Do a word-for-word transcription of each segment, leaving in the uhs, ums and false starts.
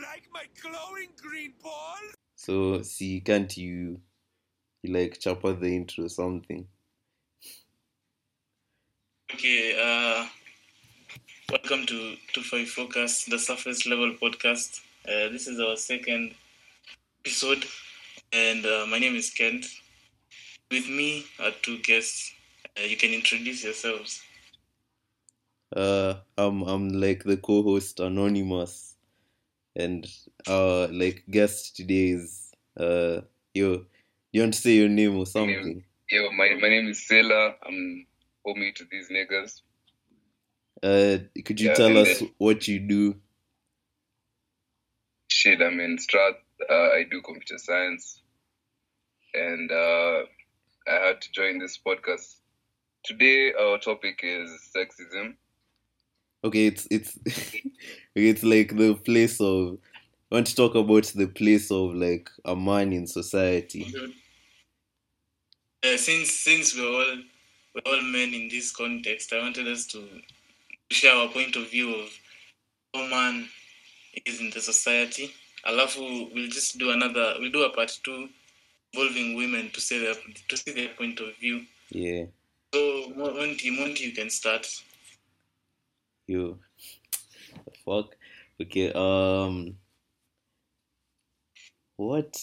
you like my glowing green balls? So, see, can't you, you like, chop out the intro or something? Okay, uh, welcome to two fifty-four Cast, the surface level podcast. Uh, this is our second episode, and uh, my name is Kent. With me are two guests. Uh, you can introduce yourselves. Uh, I'm I'm like the co-host Anonymous, and our like guest today is uh yo. You want to say your name or something? Yo, my my name is Sila. I'm homie to these niggas. Uh, could you yeah, tell us then, what you do? Shit, I'm in Strath. Uh, I do computer science, and uh, I had to join this podcast today. Our topic is sexism. Okay, it's it's it's like the place of. I want to talk about the place of like a man in society. Uh, since since we're all we're all men in this context, I wanted us to share our point of view of how man is in the society. Alafu, we'll just do another. We'll do a part two involving women to say their to see their point of view. Yeah. So Monty, Monty, you can start. You, the fuck. Okay, um, what,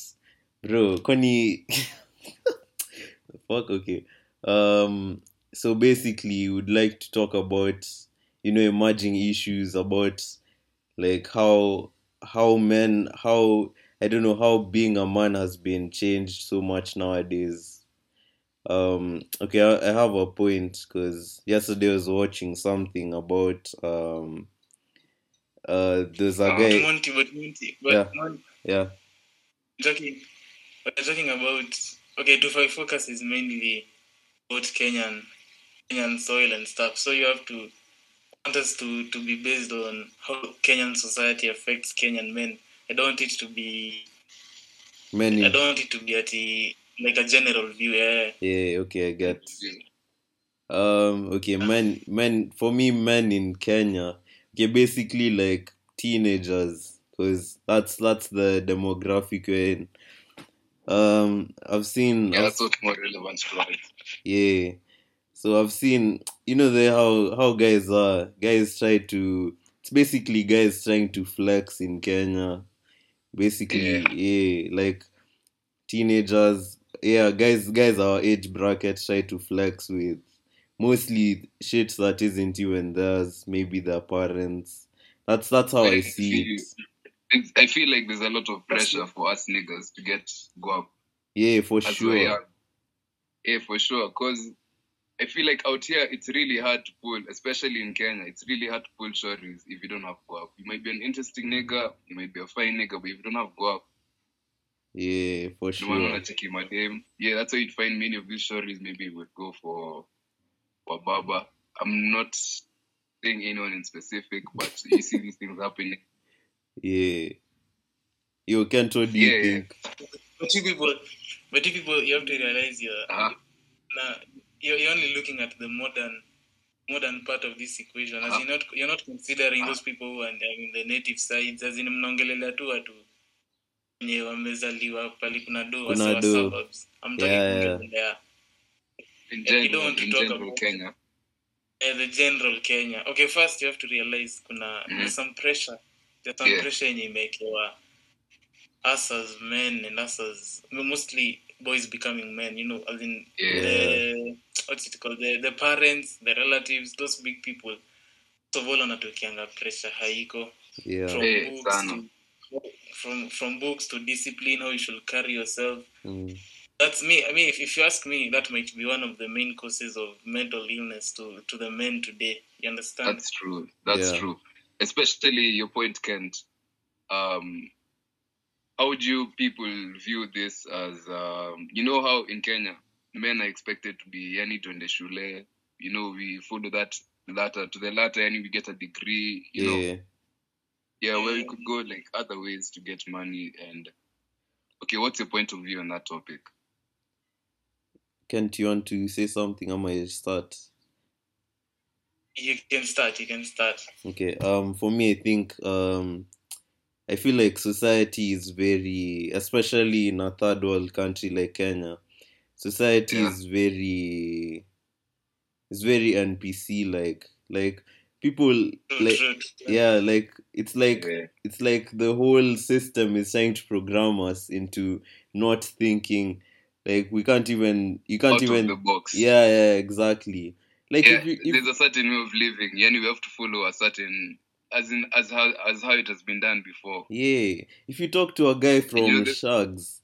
bro? Connie, the fuck. Okay, um, so basically, we'd like to talk about, you know, emerging issues about, like how how men how I don't know how being a man has been changed so much nowadays. Um, okay, I, I have a point because yesterday I was watching something about um, uh, there's a oh, guy. Monty, but Monty, but yeah, Monty. yeah. Talking, we're talking about okay. two fifty-four Cast is mainly about Kenyan, Kenyan soil and stuff. So you have to want us to, to be based on how Kenyan society affects Kenyan men. I don't want it to be many. I don't want it to be at the like a general view, yeah. Yeah, okay, I get. Um, okay, men, men, for me, men in Kenya, okay, basically like teenagers, because that's that's the demographic we're in. Um, I've seen. Yeah, that's what's more relevant to life. Yeah, so I've seen, you know, the how how guys are. Guys try to. It's basically guys trying to flex in Kenya. Basically, yeah, yeah like teenagers. Yeah, guys, guys, our age bracket try to flex with mostly shit that isn't even theirs. Maybe their parents. That's that's how I, I see feel, it. I feel like there's a lot of pressure for us niggas to get go up. Yeah, for That's sure. Yeah, for sure. Cause I feel like out here it's really hard to pull, especially in Kenya. It's really hard to pull stories if you don't have go up. You might be an interesting nigga, you might be a fine nigga, but if you don't have go up. Yeah, for sure. No one wanna check him at him. Yeah, that's how you'd find many of these stories. Maybe would go for, for Baba. I'm not saying anyone in specific, but you see these things happening. Yeah. You can't do yeah, think. Yeah. But you people, but you people, you have to realize you're, uh-huh. nah, you're, you're only looking at the modern, modern part of this equation. As uh-huh. you're not, you're not considering uh-huh. those people who are in the native sides. As in Mnongelela too, too. I'm yeah. yeah. In general, you don't want to in talk about Kenya. Uh, the general Kenya. Okay, first you have to realize kuna, mm. there's some pressure. There's some yeah. pressure in you make your, us as men and us as mostly boys becoming men. You know, as in yeah. the what's it called? The, the parents, the relatives, those big people. So all on a pressure. Haiko. Yeah. From hey, books to, From from books to discipline, how you should carry yourself. Mm. That's me. I mean, if, if you ask me, that might be one of the main causes of mental illness to, to the men today. You understand? That's true. That's yeah. true. Especially your point, Kent. Um, how do people view this as, um, you know how in Kenya, men are expected to be any to shule. You know, we follow that latter to the latter and we get a degree, you yeah. know. Yeah, well, you could go like other ways to get money and okay, what's your point of view on that topic? Kent, you want to say something? I might start. You can start, you can start. Okay, um for me I think um I feel like society is very, especially in a third world country like Kenya, society yeah. is very, it's very N P C like, like people, like yeah, like it's like yeah. it's like the whole system is trying to program us into not thinking. Like we can't even, you can't Out even. Of the box. Yeah, yeah, exactly. Like yeah, if you, if, there's a certain way of living, yeah, and we have to follow a certain. As in, as how as how it has been done before. Yeah, if you talk to a guy from you know the, Shags,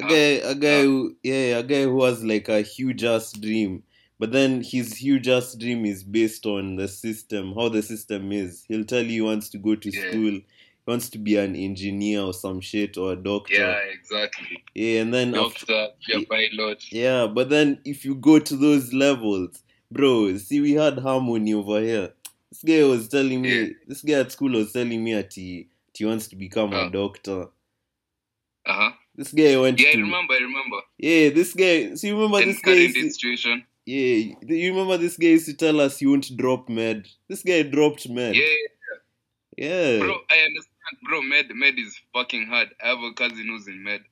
a uh, guy, a guy, uh, who, yeah, a guy who has like a huge ass dream, but then his huge ass dream is based on the system, how the system is. He'll tell you he wants to go to yeah. school, he wants to be an engineer or some shit or a doctor. Yeah, exactly. Yeah, and then doctor, after, pilot. Yeah, but then if you go to those levels, bro, see, we had Harmony over here. This guy was telling me, yeah. this guy at school was telling me that he, that he wants to become uh, a doctor. Uh-huh. This guy went yeah, to... Yeah, I remember, I remember. Yeah, this guy... So you remember and this guy... In this situation. Yeah, you remember this guy used to tell us he won't drop med. This guy dropped med. Yeah. Yeah. Bro, I understand. Bro, med, med is fucking hard. I have a cousin who's in med.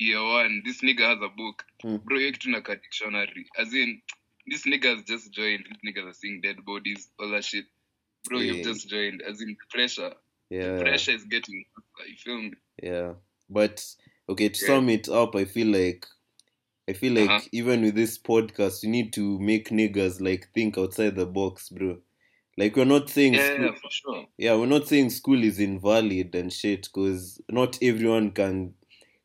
Year one. This nigga has a book. Hmm. Bro, you have to make a dictionary. As in, this nigga's just joined. These niggas are seeing dead bodies, all that shit. Bro, yeah. you've just joined. As in, pressure. Yeah. The pressure is getting... You feel me? Yeah. But, okay, to yeah. sum it up, I feel like... I feel like uh-huh. even with this podcast, you need to make niggas, like, think outside the box, bro. Like, we're not saying... Yeah, school, yeah for sure. Yeah, we're not saying school is invalid and shit, because not everyone can,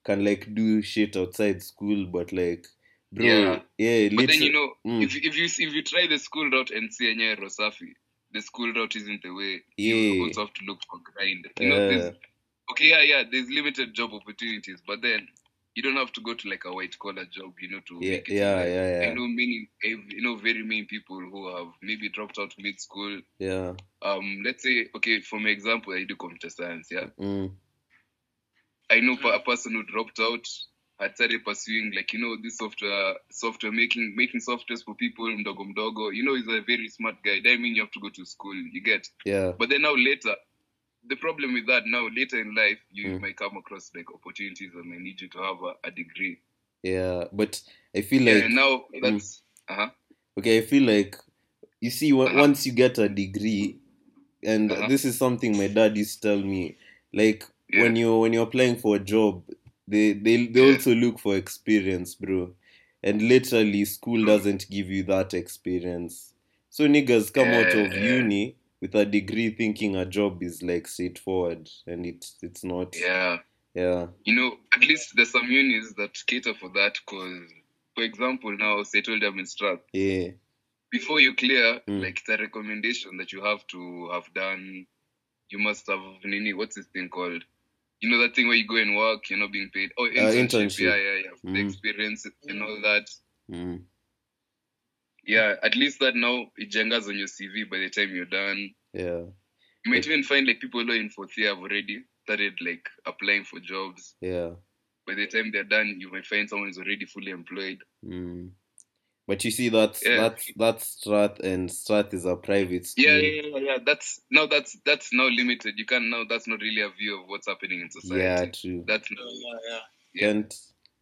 can, like, do shit outside school, but, like... Bro, yeah. yeah but then, you know, mm. if, if you if you try the school route and see Anya Rosafi... The school route isn't the way. Yeah. You also have to look for grind. You know, yeah. Okay, yeah, yeah. There's limited job opportunities, but then you don't have to go to like a white collar job, you know, to yeah, make it. Yeah, yeah, yeah. I know many, you know, very many people who have maybe dropped out mid school. Yeah. Um. Let's say, okay, for my example, I do computer science. Yeah. Mm. I know a person who dropped out. I started pursuing, like, you know, this software, software making, making softwares for people, mdogo mdogo. You know, he's a very smart guy. That means you have to go to school, you get? Yeah. But then now later, the problem with that now, later in life, you mm. might come across, like, opportunities that may need you to have a, a degree. Yeah, but I feel like... Yeah, now that's... Mm. Uh-huh. Okay, I feel like, you see, w- uh-huh. once you get a degree, and uh-huh. this is something my dad used to tell me, like, yeah. when you're, when you're applying for a job... They they they yeah. also look for experience, bro. And literally, school doesn't give you that experience. So niggas come yeah, out of yeah. uni with a degree thinking a job is, like, straightforward. And it, it's not. Yeah. Yeah. You know, at least there's some unis that cater for that. Because, for example, now, say, told them in Strath. Yeah. Before you clear, mm. like, it's a recommendation that you have to have done. You must have, nini, what's this thing called? You know that thing where you go and work, you're not being paid. Oh, internship, uh, internship. yeah, yeah, yeah. Mm. The experience and all that. Mm. Yeah, at least that now, it jangas on your C V by the time you're done. Yeah. You might but, even find, like, people who are in fourth year have already started, like, applying for jobs. Yeah. By the time they're done, you might find someone who's already fully employed. Mm. But you see, that's, yeah. that's, that's Strath, and Strath is a private school. Yeah, yeah, yeah, yeah. That's, now that's, that's now limited. You can't now, that's not really a view of what's happening in society. Yeah, true. That's not, yeah, yeah. yeah. And,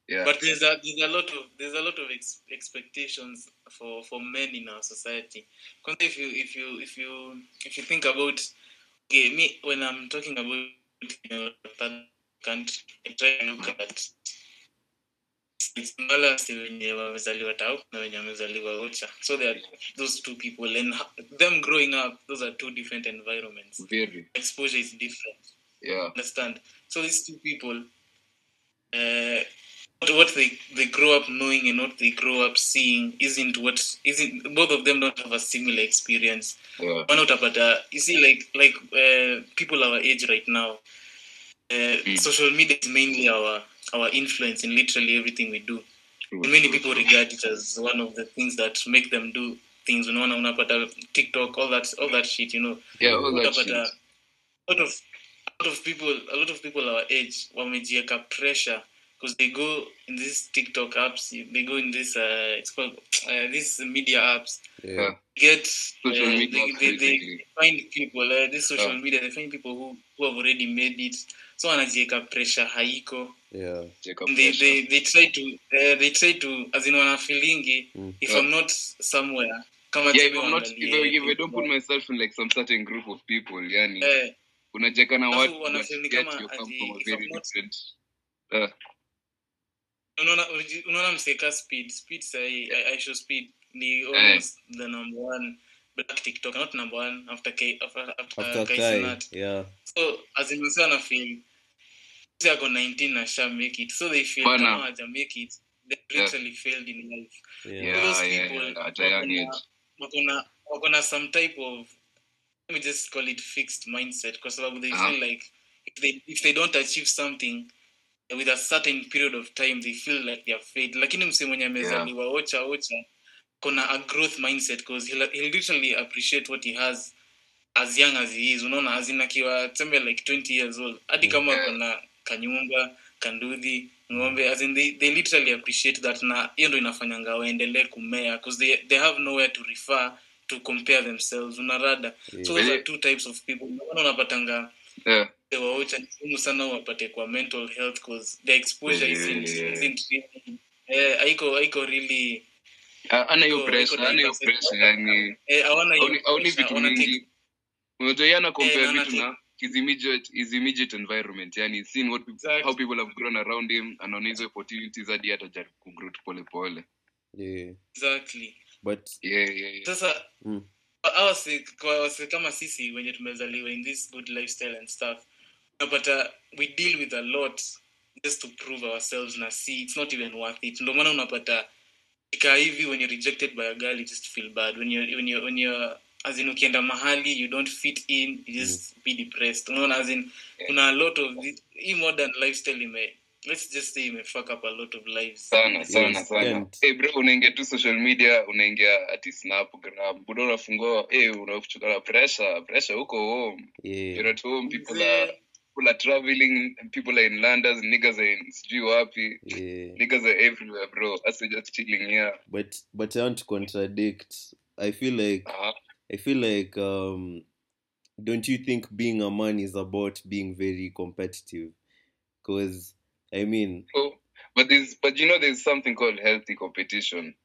yeah. But there's a, there's a lot of, there's a lot of ex- expectations for, for men in our society. Because if you, if you, if you, if you think about, okay, me, when I'm talking about, you know, that country, I try to look at, so there are those two people, and them growing up, those are two different environments. Very. Exposure is different. Yeah. Understand? So these two people, uh, what they, they grow up knowing and what they grow up seeing isn't what isn't. Both of them don't have a similar experience. Yeah. One out about uh, you see, like like uh, people our age right now, uh, mm. social media is mainly our. our influence in literally everything we do. True, and many true, people true. regard it as one of the things that make them do things. When one on TikTok, all that, all that shit, you know. Yeah, all that shit. A, a lot of, a lot of people, a lot of people our age, wamejieka pressure because they go in these TikTok apps, they go in this uh, it's called uh, this media apps. Yeah. Get social uh, media. They, they, they find people. Uh, this social yeah. media. They find people who, who have already made it. So wanajiweka pressure haiko. Yeah. They they they try to uh, they try to as in wana feelingi mm. if yeah. I'm not somewhere. Come yeah, if I'm not, if I, if I don't put myself in like some certain group of people, yani. Uh, unajekana watu get you come from a very different. Uh, Unaona, unaona mseka speed. Speed say I, I show speed ni almost eh. the number one black TikTok, not number one after K after after, after K. Yeah. So as in sana film, they are nineteen and shall make it. So they feel kama haja make it. They literally yeah. failed in life. Yeah. yeah Those people are gonna are gonna some type of, let me just call it fixed mindset, because they uh-huh. feel like if they if they don't achieve something with a certain period of time, they feel like they are fade. Lakini mse mwenye amezaliwa ocha ocha kuna a growth mindset, because he'll, he'll literally appreciate what he has as young as he is. Unaona azina kiwa tembe like twenty years old. Hadi kama yeah. kuna kanyumba, kanduthi, ngombe, as in they, they literally appreciate that na hiyo ndo inafanyanga waendelee kumea, because they they have nowhere to refer to compare themselves. Unarada. Yeah. So there are two types of people. Unaona patanga yeah. they were watching sana wapate kwa mental health, because the exposure yeah, isn't yeah. isn't really eh aiko aiko really ana hiyo pressure ana hiyo pressure yani eh hawana hawana vitu mingi unajoiana compare vitu na his immediate his immediate environment yani seeing what people, exactly. how people have grown around him and on his opportunities hadi atajaribu kugrow pole pole yeah exactly but yeah yeah, yeah. sasa mm. I was I was kama sisi wenye tumezaliwa in this good lifestyle and stuff, but uh, we deal with a lot just to prove ourselves na see it's not even worth it. Ndio maana unapata ika hivi when you're rejected by a girl you just feel bad, when you when you when you as in ukienda mahali you don't fit in you just mm. be depressed. Unaona as in kuna a lot of this modern lifestyle ime let's just say ime fuck up a lot of lives sana sana yes. sana and... hey bro unaingia tu social media unaingia ati Snapgram budo unafungua eh hey, unafuchukana pressure pressure huko home yeah. you're at home people yeah. are people are traveling, people are in London, niggas are in G W A P I, yeah. niggas are everywhere, bro. Us are just chilling here. But but I want to contradict. I feel like uh-huh. I feel like um, don't you think being a man is about being very competitive? Because I mean, oh, but there's but you know there's something called healthy competition.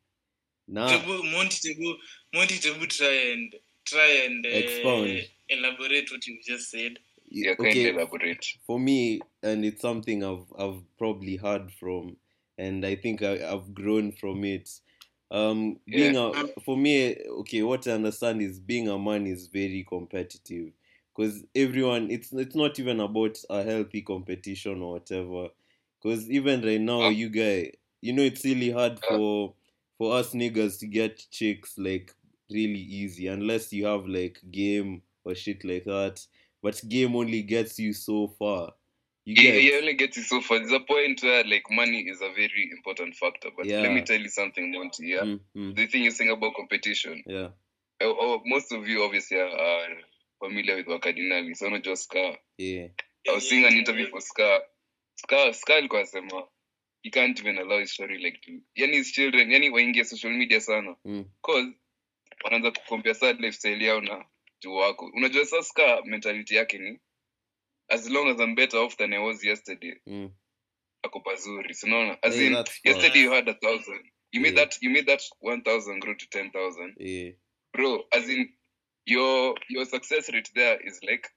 Nah, Monty Tebu, Monty Tebu, try and try and uh, expound, elaborate what you just said. Yeah, okay, elaborate. For me, and it's something I've I've probably heard from, and I think I, I've grown from it. Um, being yeah. a, for me, okay, what I understand is being a man is very competitive, because everyone, it's it's not even about a healthy competition or whatever, because even right now, uh, you guys, you know, it's really hard uh, for for us niggas to get chicks like really easy, unless you have like game or shit like that. But game only gets you so far. You yeah, it only gets you so far. There's a point where like money is a very important factor. But yeah. let me tell you something, Monty. Yeah, mm-hmm. the thing you're saying about competition. Yeah. Uh, oh, most of you obviously are, are familiar with Wakadinali, so not just Scar. Yeah. I was seeing an interview for Scar. Scar, Scar, Scar, he can't even allow his story like to. Yani his children, yani waingia social media sana. Mm. Cause wanaanza kucompare sad lifestyle yao na wako. Unajua sasa Scar mentality yake ni as long as I'm better off than I was yesterday. Mm. Ako pazuri. So no, no. As hey, in yesterday you had a thousand. You yeah. made that you made that one thousand grow to ten thousand. Yeah. Bro, as in your your success rate there is like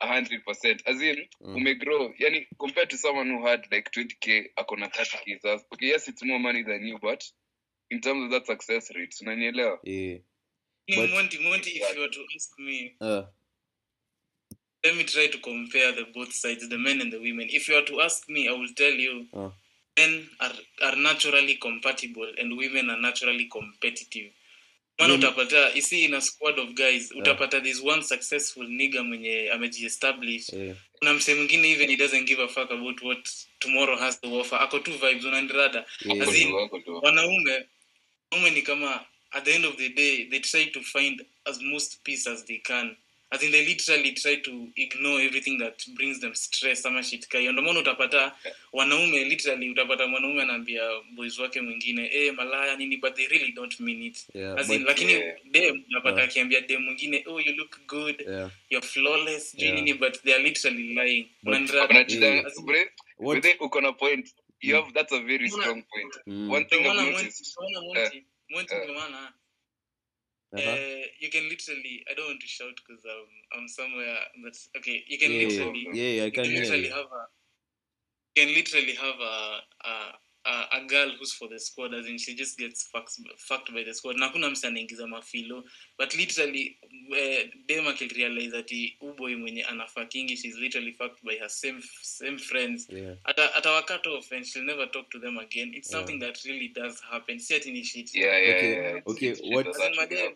one hundred percent. As in mm. ume grow. Yani compared to someone who had like twenty thousand ako na thirty thousand. Okay, yes it's more money than you, but in terms of that success rate, unanielewa? Yeah. But, Monty, Monty, if you were to ask me, uh, let me try to compare the both sides, the men and the women. If you were to ask me, I will tell you, uh, men are, are naturally compatible and women are naturally competitive. Man mm-hmm. utapata, you see in a squad of guys, uh, utapata this one successful nigga mwenye amejiestablish. Yeah. Na mse mwingine even he doesn't give a fuck about what tomorrow has to offer. Ako two vibes, unandirada. Yeah. As in, wanaume, wanaume ni kama... At the end of the day, they try to find as most peace as they can. As in, they literally try to ignore everything that brings them stress ama shit kai. Ndio maana utapata wanaume literally utapata mwanaume anaambia boys wake mwingine eh malaya nini, but they really don't mean it. Yeah, as in but, lakini yeah. dem utapata akiambia yeah. dem mwingine oh you look good, yeah. you're flawless, yeah. nini, but they are literally lying. Unajua what they uko na point. You have that's a very strong point. Mm. One thing I've noticed. One thing ndio maana Uh-huh. Uh, you can literally, I don't want to shout because um, I'm somewhere, but okay, you can yeah, literally, yeah, yeah, I can, you can literally yeah, yeah. have a, you can literally have a, a, a, a girl who's for the squad, as in she just gets fucked, fucked by the squad. Nakuna msanengiza mafilo, but literally, Dema can realize that uboy mwenye anafucking, she's literally fucked by her same, same friends. Yeah. At a, at a wakato offense, she'll never talk to them again. It's yeah. something that really does happen. See it in shit. Yeah, yeah, okay. yeah. yeah. Okay, shit what? Them,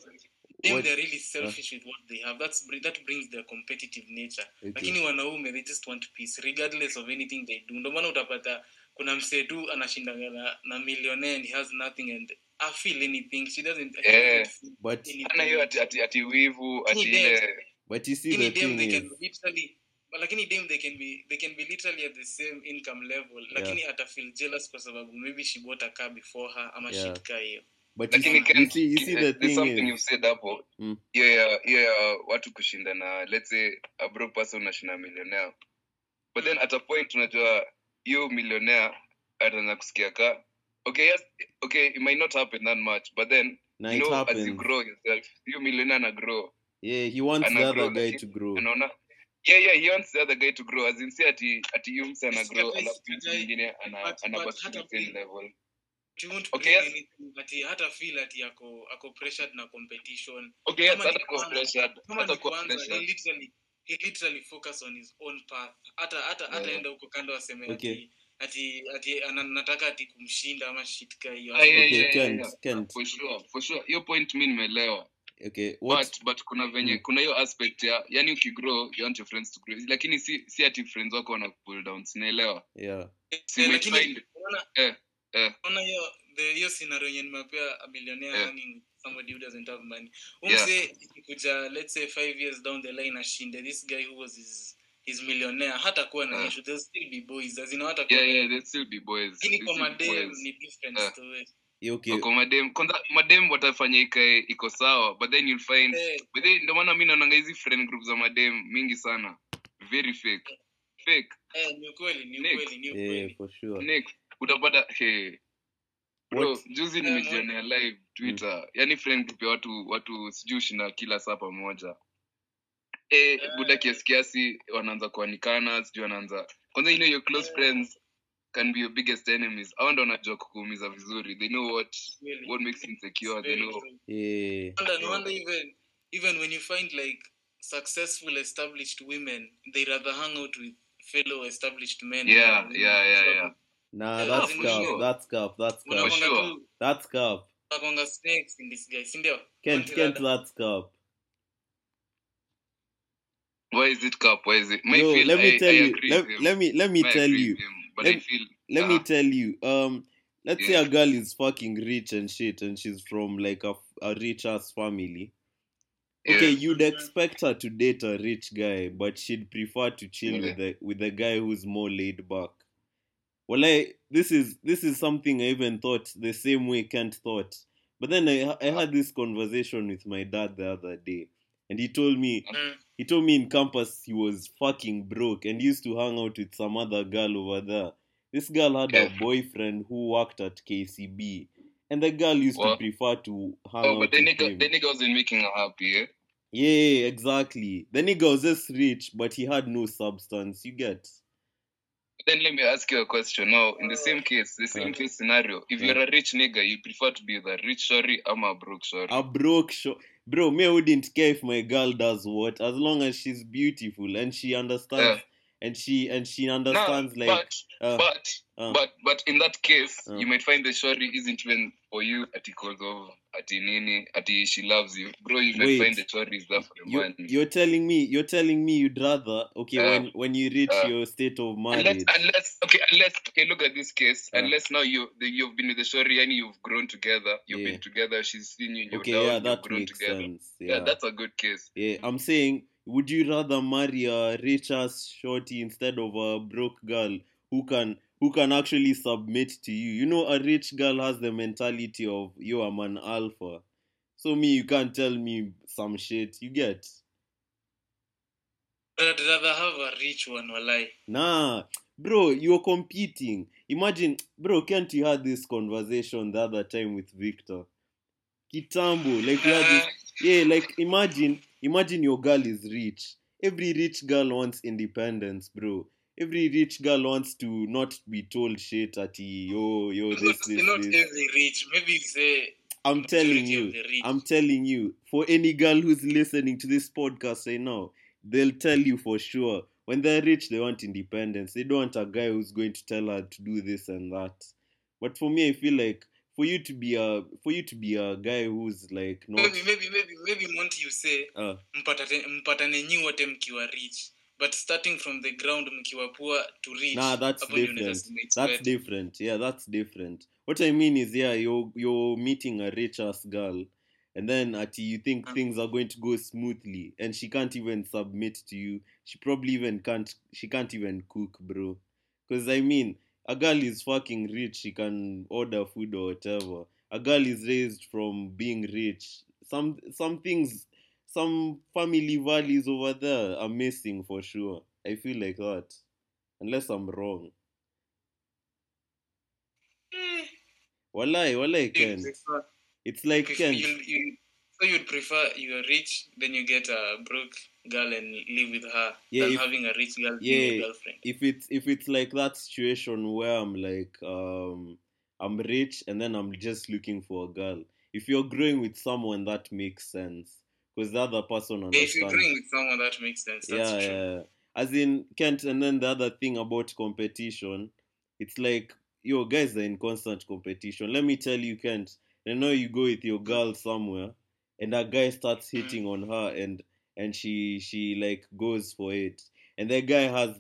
what? They're really selfish uh, with what they have. That's that brings their competitive nature. Lakini wanaume, they just want peace, regardless of anything they do. Ndomana utapata kuna msedu anashindangana na millionaire and he has nothing and I feel anything. She doesn't. I yeah. feel but ana hiyo ati ati ati wivu ati ile. But you see the thing they can literally. Lakini dem they can be they can be literally at the same income level. Lakini yeah. ata feel jealous kwa sababu maybe she bought a car before her ama yeah. shit kai. But you, can, you see, you see the thing something is, you've said hapo. Mm. Yeah, yeah, yeah. Watu kushindana. Let's say a broke person unashinda millionaire. But then at a point, unajua you millionaire ataanza kusikia ka. Okay, yes, okay. It might not happen that much, but then now you know happens. As you grow yourself, you millionaire na grow. Yeah, he wants ana the other grow, guy like, to grow. You know, na, yeah, yeah, he wants the other guy to grow. As in, see, ati ati you mse ana grow, alafu mwingine ana anapata the same level. You won't okay, yes. anything, but he had a feel that he ako pressured na competition. Okay, yes, that's ako pressured. That's ako pressured. He literally, he literally focused on his own path. Ata, ata, yeah. ata enda uko kando aseme ati, ati, ati, anataka ati kumshinda ama shit kai hiyo. Okay, Kent, Kent. For sure, for sure. Your point mimi nimeelewa. Okay, what? But, but kuna venye, kuna hiyo aspect ya, yani ukigrow, you want your friends to grow. Lakini si, si ati friends wako wana pull down, sinaelewa. Yeah. Si yeah, lakini, wana, eh. Yeah. The your scenario you may appear a millionaire yeah. hanging somebody who doesn't have money. Um, say, yeah. let's say five years down the line, Ashinde, this guy who was his his millionaire, hata kuwa na issue, there'll still be boys. As you know, hata kuwa. Yeah, yeah, there'll still be boys. Kini kwa madem ni different yeah. story. Yeah, okay. Kwa madem, kwanza madem watafanya ikae iko sawa, but then you'll find, yeah. but then ndio maana mimi naona hizi friend groups za madem mingi sana, very fake, yeah. fake. Eh, ni kweli, ni kweli, ni kweli. Yeah, for sure. Next. Utapata hey bro juzi nimejionea live Twitter mm. yani friend group ya watu watu sijushi na kila saa pamoja eh uh, buda kiasi kiasi wanaanza kuanikana sijui wanaanza kwanza you know your close uh, friends can be your biggest enemies hao ndio wanajua kukuumiza vizuri they know what really? What makes you insecure they know yeah and wonder even even when you find like successful established women they rather hang out with fellow established men yeah yeah yeah yeah, yeah. Nah, yeah, that's cup, sure. that's cup, that's cup, sure. that's cup. Akonga snakes in this guy, sindio? Kent, Kent, that's cup. Why is it cup? Why is it? My no, feel, let me I, tell I you. Let, let me let me I tell you. Him, let, feel, let uh, me tell you. Um, let's yeah. say a girl is fucking rich and shit, and she's from like a a rich ass family. Okay, yeah. you'd expect her to date a rich guy, but she'd prefer to chill yeah. with the with a guy who's more laid back. Well, I, this is this is something I even thought the same way Kent thought. But then I I had this conversation with my dad the other day, and he told me he told me in campus he was fucking broke and used to hang out with some other girl over there. This girl had a boyfriend who worked at K C B, and the girl used what? to prefer to hang oh, out with him. Oh, but the nigga wasn't making her happy, eh? Yeah, exactly. The nigga was just rich, but he had no substance. You get. Then let me ask you a question. Now, in the same case, the same case scenario, if yeah. you're a rich nigga, you prefer to be the rich shorty or a broke shorty? A broke shorty. Bro, me wouldn't care if my girl does what, as long as she's beautiful and she understands, yeah. and she and she understands no, like. But uh, but, uh, but but in that case, uh, you might find the shorty isn't even for you at because of at nini at she loves you, bro. You might wait, find the shorty is there for your money. You're telling me, you're telling me, you'd rather okay uh, when when you reach uh, your state of mind. Unless, unless okay, unless okay, look at this case. Uh, unless now you the, you've been with the shorty and you've grown together, you've yeah. been together. She's seen you. You're okay, down, yeah, that you've grown makes together. sense. Yeah. yeah, that's a good case. Yeah, I'm saying. would you rather marry a rich ass shorty instead of a broke girl who can who can actually submit to you? You know, a rich girl has the mentality of, yo, I'm an alpha, so me, you can't tell me some shit, you get? I'd rather have a rich one, walai. Nah, bro, you're competing. Imagine, bro, can't you have this conversation the other time with Victor? Kitambo, like, you had this, yeah, like, imagine, imagine your girl is rich. Every rich girl wants independence, bro. Every rich girl wants to not be told shit at yo, yo, this, not, this, not this. Every rich, maybe say... I'm telling you, I'm telling you, for any girl who's listening to this podcast, say no. They'll tell you for sure. When they're rich, they want independence. They don't want a guy who's going to tell her to do this and that. But for me, I feel like for you to be a for you to be a guy who's like not... maybe maybe maybe maybe Monty, you say uh. mpatane nyi wote mkiwa rich, but starting from the ground mkiwa poor to rich. Nah, that's different. That's different. Yeah, that's different. What I mean is, yeah, you're you're meeting a rich ass girl. And then ati, you think uh-huh. things are going to go smoothly, and she can't even submit to you. She probably even can't. She can't even cook, bro. Because I mean, a girl is fucking rich. She can order food or whatever. A girl is raised from being rich. Some some things, some family values over there are missing for sure. I feel like that, unless I'm wrong. Mm. Walai, walai, Ken. It's like so you, you, so you'd prefer you are rich, then you get a broke girl and live with her, yeah, than if, having a rich girl yeah, with a girlfriend. If it's if it's like that situation where I'm like um I'm rich and then I'm just looking for a girl. If you're growing with someone, that makes sense, because the other person understands. Yeah, if you're growing with someone, that makes sense. That's yeah, true. Yeah. As in Kent, and then the other thing about competition, it's like yo guys are in constant competition. Let me tell you, Kent. You know, you go with your girl somewhere, and that guy starts hitting on her, and and she she like goes for it, and the guy has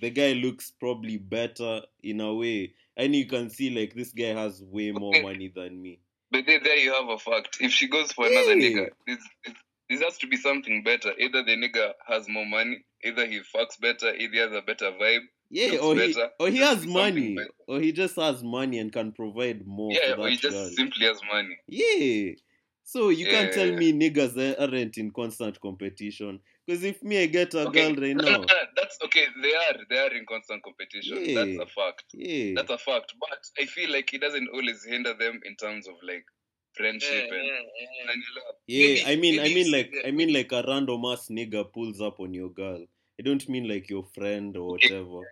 the guy looks probably better in a way, and you can see like this guy has way more okay. money than me. But there, there you have a fact. If she goes for another hey. nigga, it's, it's, it has to be something better. Either the nigga has more money, either he fucks better, either he has a better vibe. Yeah, or he, or he has money, or he just has money and can provide more. Yeah, or he just girl. simply has money. Yeah, so you yeah, can't tell yeah. me niggas aren't in constant competition. Because if me, I get a okay. girl right now, that's okay. They are, they are in constant competition. Yeah. That's a fact. Yeah, that's a fact. But I feel like it doesn't always hinder them in terms of like friendship yeah, and, yeah, and love. Yeah, maybe, I mean, maybe I mean, like, yeah. I mean, like a random ass nigga pulls up on your girl. I don't mean like your friend or whatever.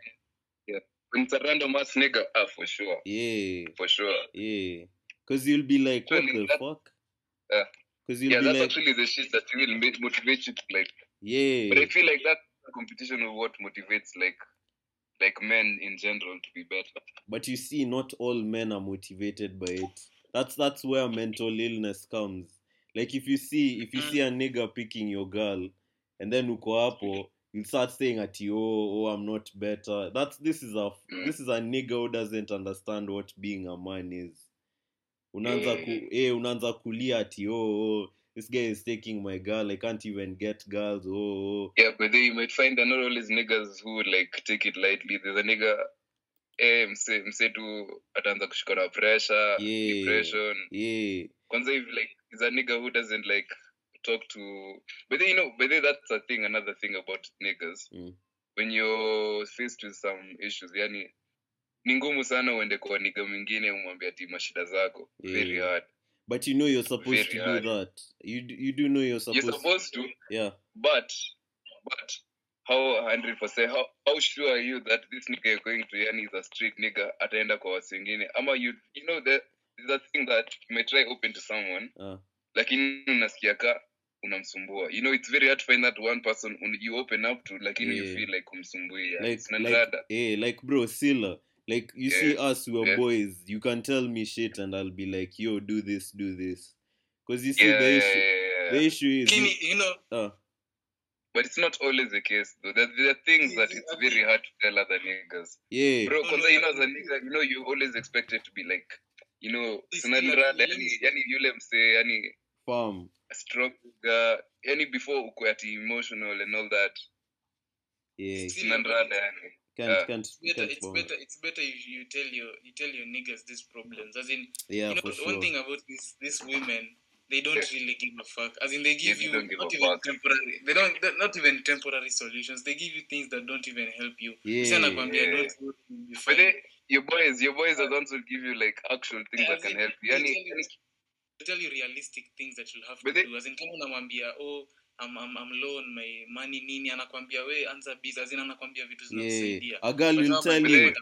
Yeah. When it's a random ass nigga, ah, for sure. Yeah. For sure. Yeah. Because you'll be like, what actually, the that, fuck? Yeah. Cause you'll yeah, be that's like, actually the shit that will motivate you to like. Yeah. But I feel like that's the competition of what motivates like like men in general to be better. But you see, not all men are motivated by it. That's that's where mental illness comes. Like if you see if you see a nigga picking your girl and then uko hapo, you start saying at you, oh, oh, I'm not better. That's this is a mm. this is a nigga who doesn't understand what being a man is. Unanza ku eh hey, unanza kulia at you, oh, this guy is taking my girl. I can't even get girls. Oh, yeah, but then you might find that not all these niggas who like take it lightly. There's a nigga, eh, mse mse tu atanza kushika na pressure, yeah. depression. Yeah. Kwanza if like is a nigga who doesn't like talk to, but then you know, but then that's a thing. Another thing about niggas, mm. when you're faced with some issues, yani, ni ngumu sana uende kwa nigga mwingine umwambie ati mashida zako. Very hard. But you know you're supposed Very to hard. do that. You you do know you're supposed. You're supposed to. to. Yeah. But, but how hundred percent? How how sure are you that this nigga you're going to yani is a street nigga? Ataenda kwa watu wengine. Ama you you know the the thing that you may try open to someone, uh. lakini unasikia ka unamsumbua. You know, it's very hard to find that one person who you open up to, like, you know, yeah. you feel like umsumbui. Yeah. Like, like, hey, like, bro, Sila, like, you yeah. see us, we're yeah. boys, you can tell me shit and I'll be like, yo, do this, do this. Because you see, yeah, the, issue, yeah, yeah, yeah. the issue is... Kini, you know... Uh, but it's not always the case, though. There, there are things that it's very hard to tell other niggas. Yeah. Bro, because, you know, as a nigga, you know, you always expected to be like, you know, yani, yani, yule mse, yani... Farm. Strong, uh, yani before uko ati emotional and all that. Yeah. Can't, yeah. can't, it's better, can't it's, better, it's better if you tell your you tell your niggas these problems. As in, yeah, you know, for sure. One thing about these these women, they don't yeah. really give a fuck. As in, they give yeah, you they give not even fuck. temporary. They don't not even temporary solutions. They give you things that don't even help you. Yeah. yeah. Don't but they, your boys, your boys are the ones who give you like actual things as that can help you. They tell you, they tell you realistic things that you'll have but to they, do. As in, come on, Amambia, oh. I'm, I'm, I'm low on my money nini anakuambia we anza biz as in anakuambia vitu zinakusaidia. A girl will tell you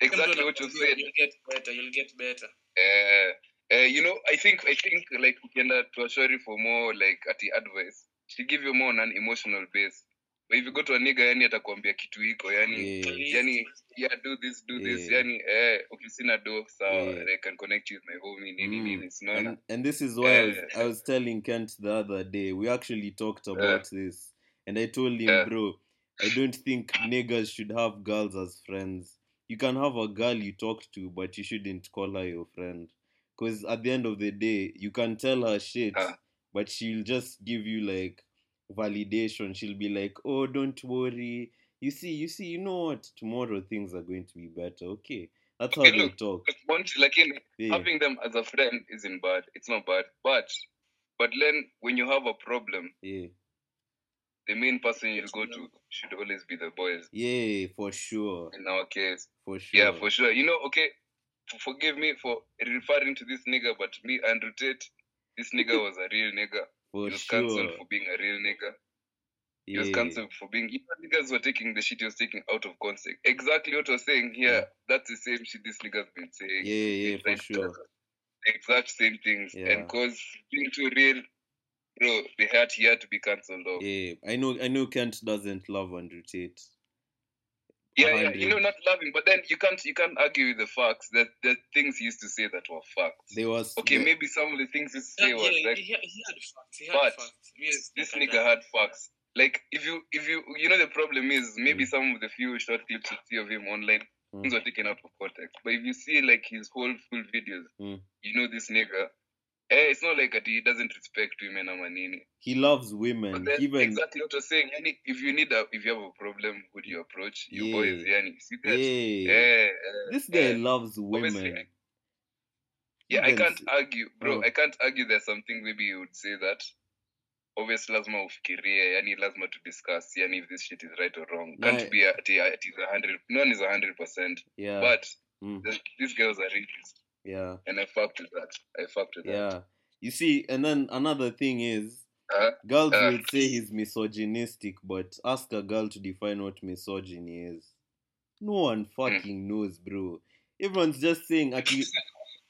exactly what you said. You'll get better. You'll get better. Uh, uh, you know, I think I think like ukienda to Ashwari for more like ati advice, she give you more on an emotional base. But if you go to a nigga yani atakuambia kitu hiko yani yeah. yani yeah do this do yeah. this yani eh ukisina do so yeah. I can connect you with my homie nini nini mm. no, and, and this is why yeah. I, was, I was telling Kent the other day we actually talked about yeah. this and I told him yeah. bro I don't think niggas should have girls as friends. You can have a girl you talk to but you shouldn't call her your friend because at the end of the day you can tell her shit huh. but she'll just give you like validation. She'll be like, oh, don't worry. You see, you see, you know what? Tomorrow things are going to be better. Okay. That's okay, how look, they talk. Once, like, in, yeah. having them as a friend isn't bad. It's not bad. But but then when you have a problem, yeah. the main person you'll go to should always be the boys. Yeah, for sure. In our case. For sure. Yeah, for sure. You know, okay, forgive me for referring to this nigga, but me, Andrew Tate, this nigga was a real nigga. For he was sure. cancelled for being a real nigga. He yeah. was cancelled for being... Even niggas were taking the shit he was taking out of context. Exactly what I was saying here. Yeah, that's the same shit this nigga's been saying. Yeah, yeah, for sure. The exact same things. Yeah. And because being too real, bro, the hat he had to be cancelled off. Yeah, I know I know Kent doesn't love Andrew Tate. Yeah, yeah, you know, not loving, but then you can't you can't argue with the facts that the things he used to say that were facts. There was okay, yeah. maybe some of the things he say yeah, was yeah, like, he had, he had facts. He had but facts. Yes, this nigga that. had facts. Like if you if you you know the problem is maybe mm. some of the few short clips you see of him online mm. things were taken out of context. But if you see like his whole full videos, mm. you know this nigga. Eh, it's not like that he doesn't respect women or manini. He loves women. But then, even exactly what you're saying. Yani, if you need a, if you have a problem, who do you approach? You yeah. boys, yani. See that? Yeah. Eh, eh, this guy eh. loves women. Obviously, yeah, I can't argue, bro. Oh. I can't argue. There's something maybe you would say that. Obviously, lazima ufikirie. Yani, lazima to discuss. Yani, if this shit is right or wrong. Can't like, be at it is a hundred. No one is a hundred percent. Yeah. But mm. this, these girls are ridiculous. Yeah. And I fucked with that. I fucked with that. Yeah. You see, and then another thing is, uh, girls uh, will say he's misogynistic, but ask a girl to define what misogyny is. No one fucking hmm. knows, bro. Everyone's just saying, ati,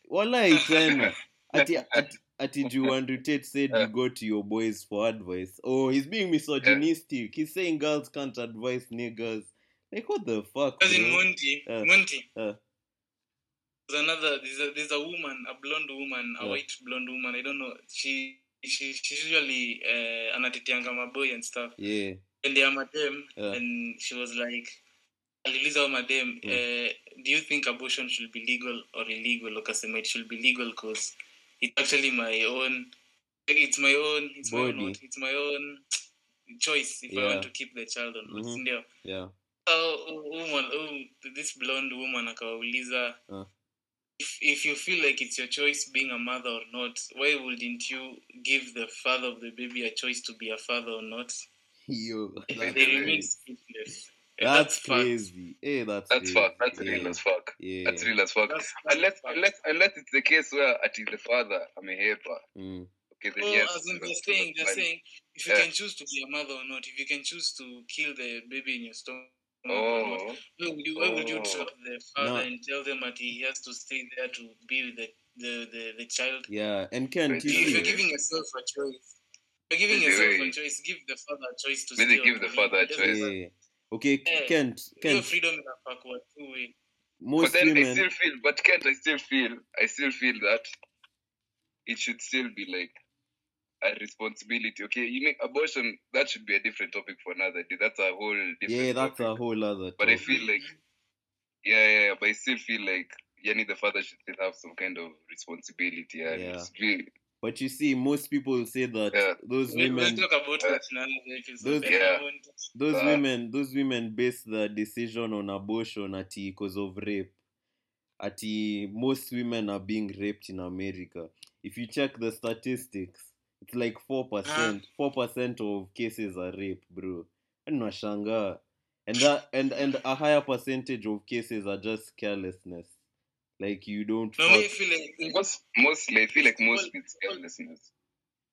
walai tena, ati, ati, ati Drew Andrew Tate said you go to your boys for advice. Oh, he's being misogynistic. He's saying girls can't advise niggas. Like, what the fuck, bro? As in Monty. Uh, Monty. Uh, There's another. There's a, there's a woman, a blonde woman, a yeah. white blonde woman. I don't know. She she she's usually uh, anatitianga maboy and stuff. Yeah. And they are madam, yeah. and she was like, "Aliliza madam, yeah. uh, do you think abortion should be legal or illegal? Okasema it should be legal because it's actually my own. It's my own. It's Body. my own. It's my own choice if yeah. I want to keep the child or not." Mm-hmm. Yeah. Oh, woman. Oh, this blonde woman. Akawauliza. Uh. If, if you feel like it's your choice being a mother or not, why wouldn't you give the father of the baby a choice to be a father or not? Yo, that's they crazy. That's, that's crazy. Hey, that's that's fuck. That's yeah. real as fuck. Yeah. That's real as fuck. That's, that's unless, fuck. unless, unless it's the case where it is the father, I'm a helper. Mm. Okay, then oh, yes. As in they're saying, they're saying, if you yeah. can choose to be a mother or not, if you can choose to kill the baby in your stomach. Oh. Why would you, why would you trust the father no. and tell them that he has to stay there to be with the, the, the, the child? Yeah, and can if you you're giving yourself a choice, you're giving yourself a choice. Give the father a choice to stay. Give the father a choice. Yeah, yeah. Okay, yeah. Kent. Kent. Your freedom in a backward way. Most but then women... I still feel, but Kent, I still feel, I still feel that it should still be like a responsibility, okay? You mean abortion, that should be a different topic for another day. That's a whole different Yeah, that's topic. a whole other topic. But I feel like, yeah, yeah, yeah, but I still feel like, yani, the father should still have some kind of responsibility. And yeah. Still, But you see, most people say that yeah. those we, women, we'll talk about that now, those, yeah. those uh, women, those women base the decision on abortion at because of rape. At most women are being raped in America. If you check the statistics, it's like four percent. Four percent of cases are rape, bro. And Nashanga, and that, and and a higher percentage of cases are just carelessness. Like you don't. No, I feel like most, mostly I feel like most well, it's carelessness.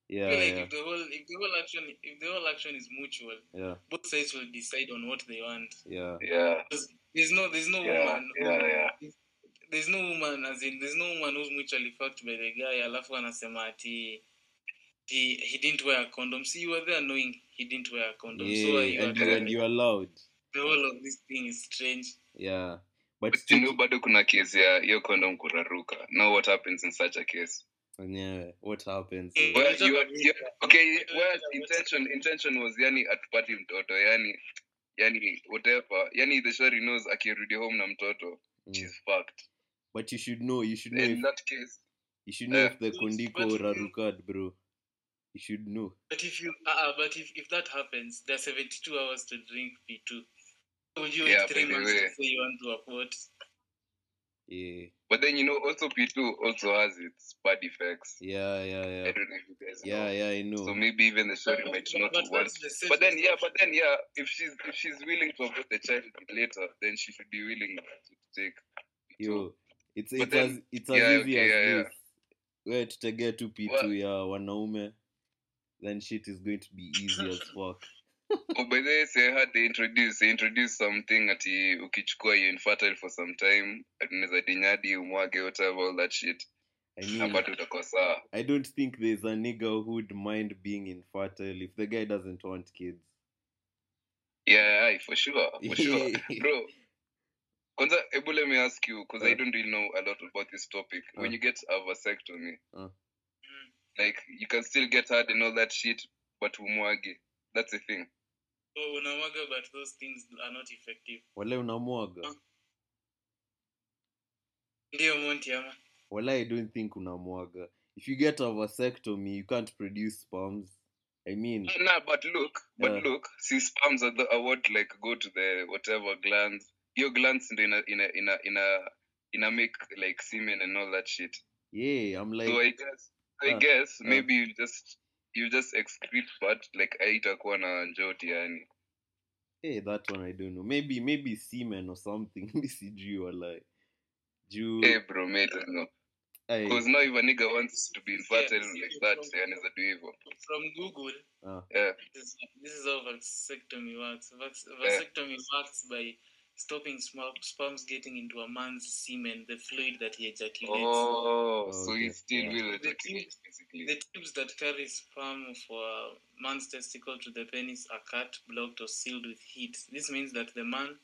Yeah, yeah. Like if the whole if the whole action if the whole action is mutual, yeah. both sides will decide on what they want. Yeah, yeah. There's no there's no yeah. woman. Yeah, yeah. There's no woman as in there's no woman who's mutually fucked by the guy. Alafu anasema ati he he didn't wear a condom. See, you were there knowing he didn't wear a condom. Yeah, so you and, and you allowed. The whole of this thing is strange. Yeah. But you know, bado kuna case ya hiyo condom kuraruka. Now what happens in such a case? Yeah, what happens? Well, you, you, okay, well, intention intention was yani atupati mtoto, yani yani whatever. Yani the story knows akirudi home na mtoto, mm. she's fucked. But you should know, you should know. In if, that case, you should know uh, if the kondiko raruka, bro. You should know. But if you uh, but if, if that happens, there's seventy-two hours to drink P two. Would you yeah, wait three months to say you want to abort? Yeah. But then you know, also P two also has its bad effects. Yeah, yeah, yeah. I don't know if you guys know. Yeah, yeah, I know. So maybe even the story but, might not work. The but then, yeah, but then, yeah, if she's if she's willing to abort the child later, then she should be willing to take. P two. Yo, it's it's then, as it's as yeah, easy okay, as yeah, this. Yeah. Wait to get to P two, well, yeah, wanaume. Then shit is going to be easy as fuck. Oh, by the way, say I had they introduce they introduce something that you ukichukua you infertile for some time, unaweza dinyadi umwage whatever all that shit. I mean, I don't think there's a nigga who'd mind being infertile if the guy doesn't want kids. Yeah, yeah for sure, for sure, bro. Kwanza, Ebu, let me ask you because uh, I don't really know a lot about this topic. Uh, when you get a vasectomy, uh, like you can still get hard and all that shit, but umwage. That's the thing. Oh, unamwaga, but those things are not effective. Wale unamwaga? Ndiyo monti ama. Wale, I don't think unamwaga. If you get a vasectomy, you can't produce sperms. I mean... Nah, nah but look, yeah. but look, see, sperms are, the, are what, like, go to the whatever glands. Your glands in a, in a, in a, in a, in a make, like, semen and all that shit. Yeah, I'm like... So I guess, I uh, guess, uh, maybe you just... You just excrete but like haitakuwa na njoti yani. Hey, that one I don't know. Maybe maybe semen or something. B C G or like. Jew. Hey bro, mate, I don't know. Because now if a nigga wants to be infertile yeah, like that, and is a do-evil. From Google, ah. yeah. this, this is how vasectomy works. Vas- vasectomy yeah. works by stopping sm- sperms getting into a man's semen, the fluid that he ejaculates. Oh, so okay. he still yeah. will ejaculate, basically. The tubes that carry sperm for a man's testicle to the penis are cut, blocked, or sealed with heat. This means that the man,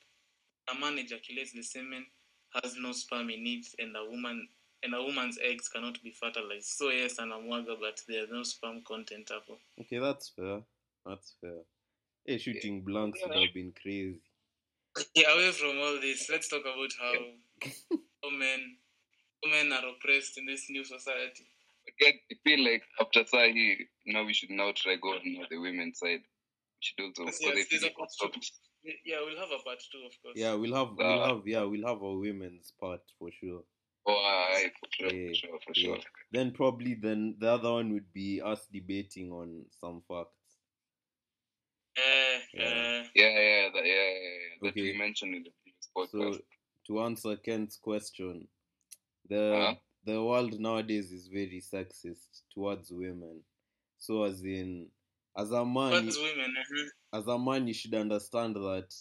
a man ejaculates the semen, has no sperm in it, and a woman, and a woman's eggs cannot be fertilized. So yes, anamwaga, but there's no sperm content. Apple. Okay, that's fair. That's fair. Hey, shooting yeah. blanks yeah. would have been crazy. Yeah, away from all this, let's talk about how women, women are oppressed in this new society. I feel like after Sahi, now we should now try going on the women's side. We should also yes, yes, a yeah, we'll have a part two, of course. Yeah, we'll have, we'll uh, have, yeah, we'll have a women's part for sure. Oh, aye, for sure, yeah, for sure, for sure. Yeah. Then probably then the other one would be us debating on some facts. Uh, yeah. yeah, yeah, that, yeah, yeah, yeah. That okay. we mentioned in the previous podcast. So, to answer Kent's question, the uh-huh. the world nowadays is very sexist towards women. So, as in, as a man, you, women, uh-huh. as a man, you should understand that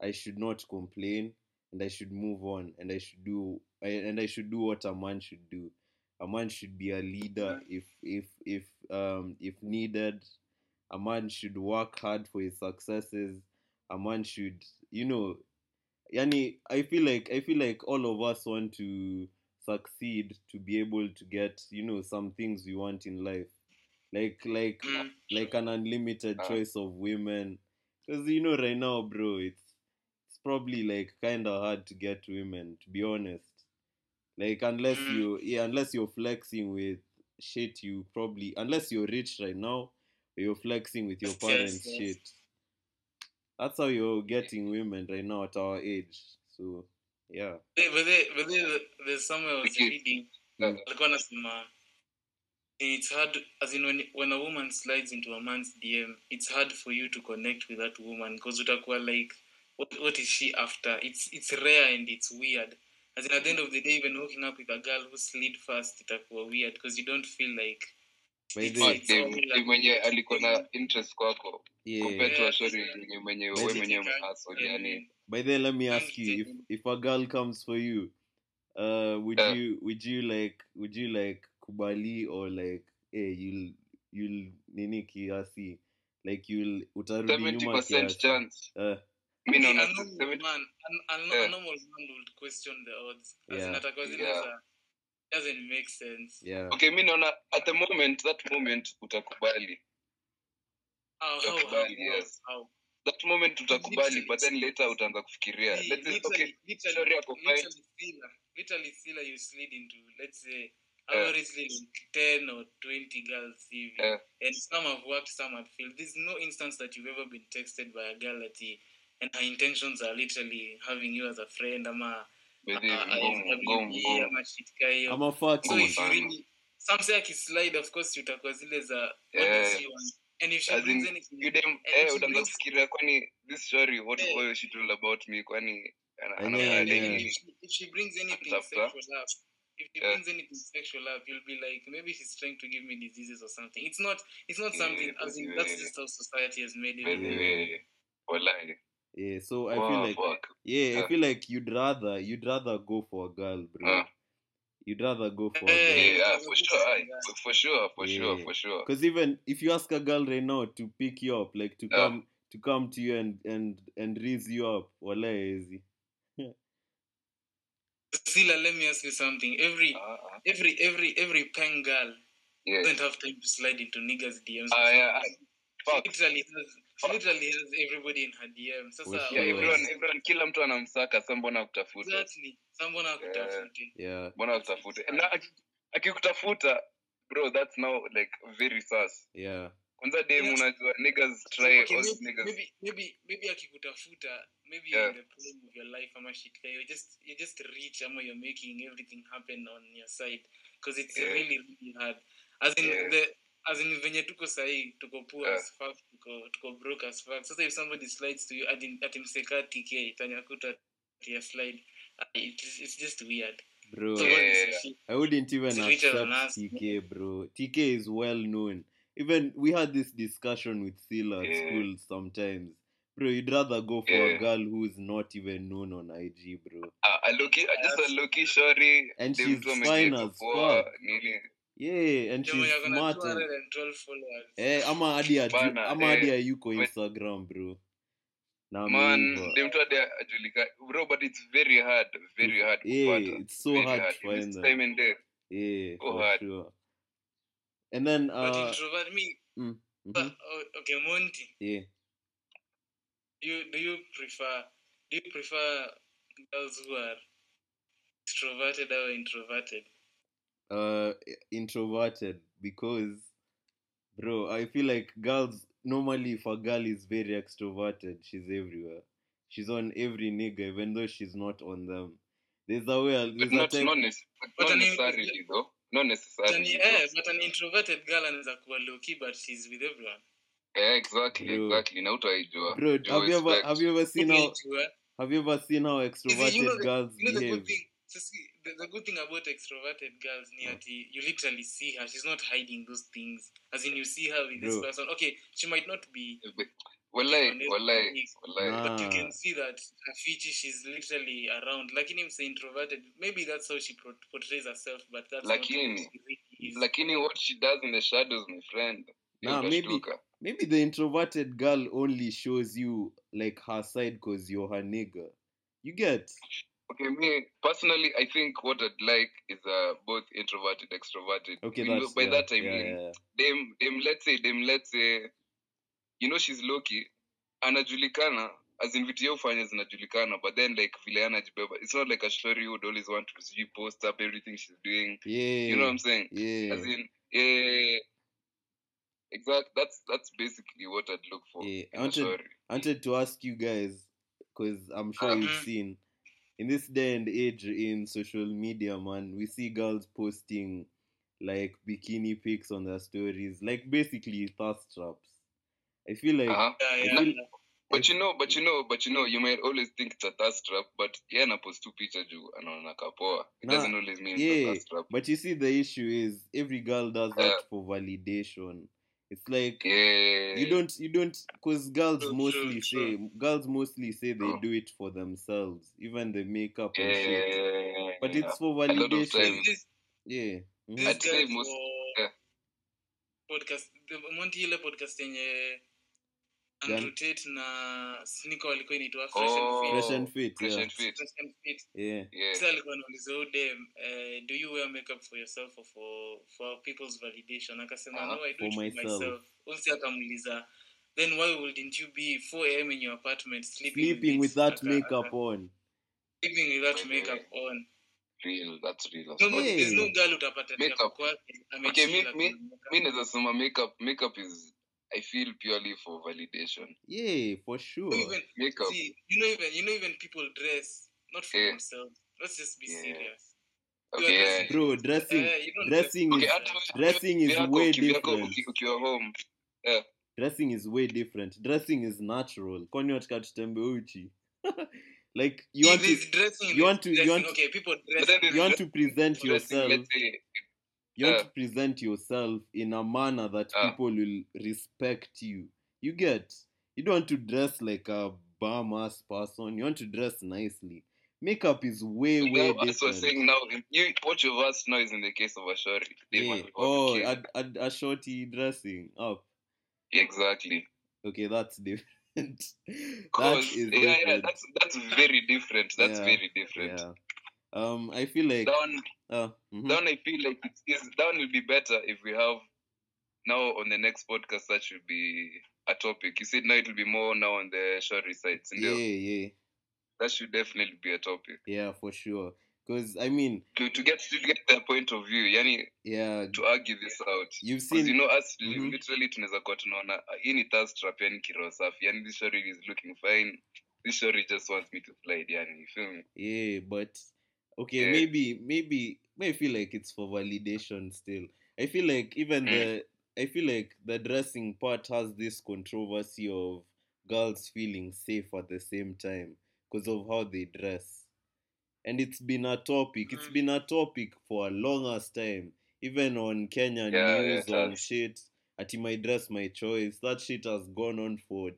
I should not complain, and I should move on, and I should do, I, and I should do what a man should do. A man should be a leader if, if, if, um, if needed. A man should work hard for his successes. A man should, you know, yani. I feel like I feel like all of us want to succeed to be able to get, you know, some things we want in life, like like like an unlimited choice of women. Cause you know, right now, bro, it's it's probably like kind of hard to get women, to be honest. Like unless you, yeah, unless you're flexing with shit you probably, unless you're rich right now, or you're flexing with your parents' yes, yes. shit. That's how you're getting women right now at our age. So, yeah. Hey, but they, but they, there's somewhere I was reading. Mm. It's hard, as in when, when a woman slides into a man's D M, it's hard for you to connect with that woman because utakuwa like, what, what is she after? It's it's rare and it's weird. As in, at the end of the day, even hooking up with a girl who slid fast, itakuwa weird because you don't feel like. By the way, mwenye alikuwa na interest kwako compared to a story yenye mwenye wewe mwenyewe mhaso yani. By the way, let me ask you, if if a girl comes for you, uh, would yeah. you would you like would you like kubali or like eh hey, you'll you'll nini kiasi like you'll utarudi nyuma seventy percent chance. Uh, I mean, a normal man, a normal man would question the odds. As yeah. As yeah. Doesn't make sense. Yeah. Okay, me nona at the moment, that moment utakubali. Oh, how, utakubali, how, yes. How? That moment utakubali, but then later utaanza kufikiria. Hey, let's say, okay, sorry yako fight. Literally, Sila, you slid into, let's say, I'm already slid ten or twenty girls C V, yeah. and some have worked, some have failed. There's no instance that you've ever been texted by a girl that he, and her intentions are literally having you as a friend, ama Uh, I'm a fat so if you really some say like slide of course you take zile za and if she as brings in, anything you dem eh utaanza kufikiria kwani this story what yeah. what she told about me kwani ana yeah, yeah. if, if she brings anything after, sexual up if she yeah. brings anything sexual up you'll be like maybe she's trying to give me diseases or something. It's not it's not something yeah, as in yeah, that's yeah. just how society has made it yeah. or like Yeah, so I oh, feel like fuck. yeah, I feel like you'd rather you'd rather go for a girl, bro. Huh? You'd rather go for a girl. Hey, yeah, for sure, I, for sure, for yeah. sure, for sure. Because even if you ask a girl right now to pick you up, like to yeah. come to come to you and and and raise you up, wala easy. Sila, let me ask you something. Every uh-huh. every every every pang girl yes. doesn't have time to slide into niggas' D Ms. Uh, yeah, I, literally. She literally has everybody in her D M. Sasa, well, yeah, everyone, everyone, kila mtu anamsaka, some bona kutafuta. Exactly, some bona kutafuta. Yeah. Bona kutafuta. And akikutafuta, bro, that's now like very sus. Yeah. Kwanza dem unajua niggas try all niggas. Maybe, maybe, maybe akikutafuta, maybe yeah. in the prime of your life, ama shit, you just, you just rich, ama you're making everything happen on your side, because it's yeah. really, really hard. As in yeah. the. As in, when you tuko sahi, tuko poor yeah. as fuck, tuko, tuko broke as fuck. So if somebody slides to you, ati msekati kia, itanyakuta tia slide, it's, it's just weird. Bro, so yeah. I wouldn't even accept T K, bro. T K is well known. Even, we had this discussion with Sila yeah. at school sometimes. Bro, you'd rather go for yeah. a girl who's not even known on I G, bro. Uh, a lucky, uh, just a lucky shorty. And she's fine as fuck. Yeah, and she's smart. Eh, ama adi adi, ama adi ayuko Instagram, bro. Nah, man, them two adi ajulika, bro. But it's very hard, very hard. Yeah, it's so hard to find them. Time and day. Yeah, go hard. Sure. And then, uh, but introvert me. Mm, mm-hmm. Okay, Monty. Yeah. You do you prefer do you prefer girls who are extroverted or introverted? Uh, introverted because, bro, I feel like girls normally if a girl is very extroverted, she's everywhere. She's on every nigga, even though she's not on them. There's a way. There's but not, a type... not, nec- but not necessarily, though. Not necessarily. An, yeah, but an introverted girl and zakuwa low-key, but she's with everyone. Yeah, exactly, bro. exactly. Now to idea. Bro, have you ever have you ever seen how have you ever seen how extroverted you know, girls you know behave? So see, the, the good thing about extroverted girls, Niati, you literally see her. She's not hiding those things. As in, you see her with this Bro. person. Okay, she might not be... Walai, walai, walai. But you can see that her feature, she's literally around. Lakini mse introverted, maybe that's how she portrays herself, but that's Lakini, not what she really is. Lakini what she does in the shadows, my friend. Nah, maybe, maybe the introverted girl only shows you, like, her side because you're her nigga. You get... Okay, me, personally, I think what I'd like is uh, both introverted, extroverted. Okay, you know, by yeah, that I yeah, mean, yeah. Them, them, let's say, them, let's say, you know, she's low-key, anajulikana, as in video finance anajulikana, but then, like, vile anajibeba, it's not like a story you would always want to see, post up everything she's doing. Yeah. You know what I'm saying? Yeah. As in, Yeah, exactly. That's that's basically what I'd look for. Yeah, I wanted, sure. I wanted to ask you guys, because I'm sure um, you've seen, in this day and age in social media, man, we see girls posting like bikini pics on their stories, like basically thirst traps. I feel like, uh-huh. I yeah, feel, yeah. but I, you know, but you know, but you know, you might always think it's a thirst trap, but yeah, na post two pictures you and on a kapoa. It nah, doesn't always mean yeah, it's a thirst trap. But you see, the issue is every girl does that uh, for validation. It's like yeah. you don't, you don't, because girls oh, mostly sure, say sure. girls mostly say they oh. do it for themselves, even the makeup and yeah, shit. Yeah, yeah, yeah, but yeah. it's for validation. Yeah. Mm-hmm. I'd say most yeah. podcast the Monty ile podcast yenye Andrew Tate na Sneeko alikuwa inaitwa Fresh oh, and Fit. Fresh and Fit. Fresh yeah. and Fit. Fresh and fit. Yeah. yeah. So alikuwa anauliza dem, uh, do you wear makeup for yourself or for for people's validation? Akasema uh-huh. no, I do it for myself. myself. Once akamuliza, then why wouldn't you be four a.m. in your apartment sleeping, sleeping with, with that makeup on? Sleeping with that makeup on. Real, that's real. No, no, there's no girl who doesn't makeup. Okay, me, me, me, me, me, makeup, makeup is, I feel, purely for validation. Yeah, for sure. You know, even, makeup. See, you know, even, you know, even people dress not for yeah. themselves. Let's just be yeah. serious. Okay, yeah. bro, dressing, uh, dressing, dress. is, okay, dressing is way different. You're home. Yeah. Dressing is way different. Dressing is natural. Konyo tkatu tembeuchi. Like you want, to, dressing, you want to, dressing, you want to, okay, people dressing, you want to present yourself. Say, you want uh, to present yourself in a manner that uh, people will respect you. You get. You don't want to dress like a bum ass person. You want to dress nicely. Makeup is way, you way know, different. So saying now, you, what you've asked now is in the case of a shorty. Yeah. Oh, a, a, a shorty dressing up. Exactly. Okay, that's different. that is yeah, yeah, that's that's very different. That's yeah, very different. Yeah. Um, I feel like that one. Uh, mm-hmm. That one, I feel like it is, that one will be better if we have now on the next podcast. That should be a topic. You said now it will be more now on the shorter sides. Yeah, yeah. That should definitely be a topic. Yeah, for sure. Because I mean, to to get to get their point of view, yani, yeah, to argue this out. You've seen, you know, us mm-hmm. literally tunaweza kuwa tunaona any thirst trap yani kiro safi, yani this shorty is looking fine. This shorty just wants me to slide, yani, you feel me? Yeah, but okay, yeah. maybe maybe I feel like it's for validation still. I feel like even mm. the I feel like the dressing part has this controversy of girls feeling safe at the same time because of how they dress. And it's been a topic. It's been a topic for a long-ass time. Even on Kenyan yeah, news, yeah, on shit. Ati my dress, my choice. That shit has gone on for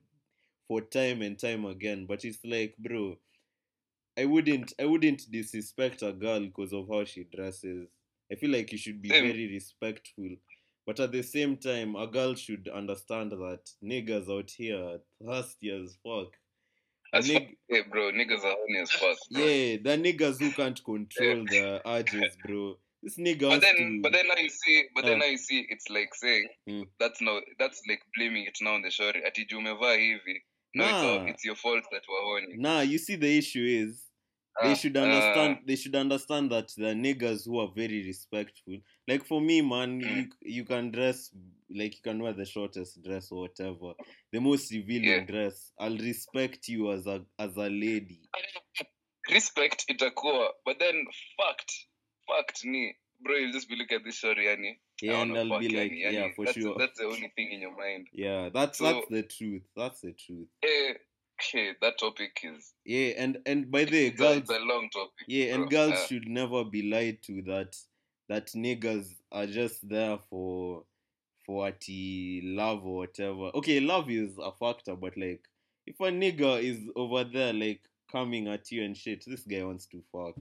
for time and time again. But it's like, bro, I wouldn't I wouldn't disrespect a girl because of how she dresses. I feel like you should be very respectful. But at the same time, a girl should understand that niggas out here are thirsty as fuck. Nig- yeah, bro, niggas are horny as fuck. Bro. Yeah, the niggas who can't control the urges, bro. This nigga. But then, to... but then now you see, but uh. then now you see, it's like saying mm. that's no, that's like blaming it now on the shorty. Ati jumeva hivi. No, nah. it's, it's your fault that we're horny. Nah, you see, the issue is uh, they should understand. Uh, they should understand that the niggas who are very respectful. Like for me, man, mm. you, you can dress. Like, you can wear the shortest dress or whatever. The most revealing yeah. dress. I'll respect you as a as a lady. Respect itakuwa. But then, fact. Fact ni. Bro, you'll just be looking at this shorty, yani. Yeah, and I'll be like, yani, yeah, yani. for that's, sure. That's the only thing in your mind. Yeah, that's so, that's the truth. That's the truth. Eh, okay, that topic is... Yeah, and, and by the way, girls... It's a long topic. Yeah, bro. And girls yeah. should never be lied to that that niggas are just there for... What he love or whatever. Okay, love is a factor, but like, if a nigga is over there like coming at you and shit, this guy wants to fuck.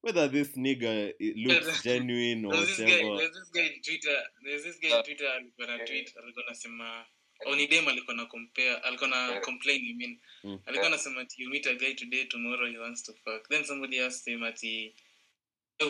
Whether this nigga it looks genuine or there's whatever. This guy, there's this guy on Twitter. There's this guy on Twitter. I'm gonna tweet. I'm gonna sema. Oni dem. I'm gonna compare. I'm gonna complain. You mean? I'm gonna sema. You meet a guy today, tomorrow he wants to fuck. Then somebody asked him, "Ati,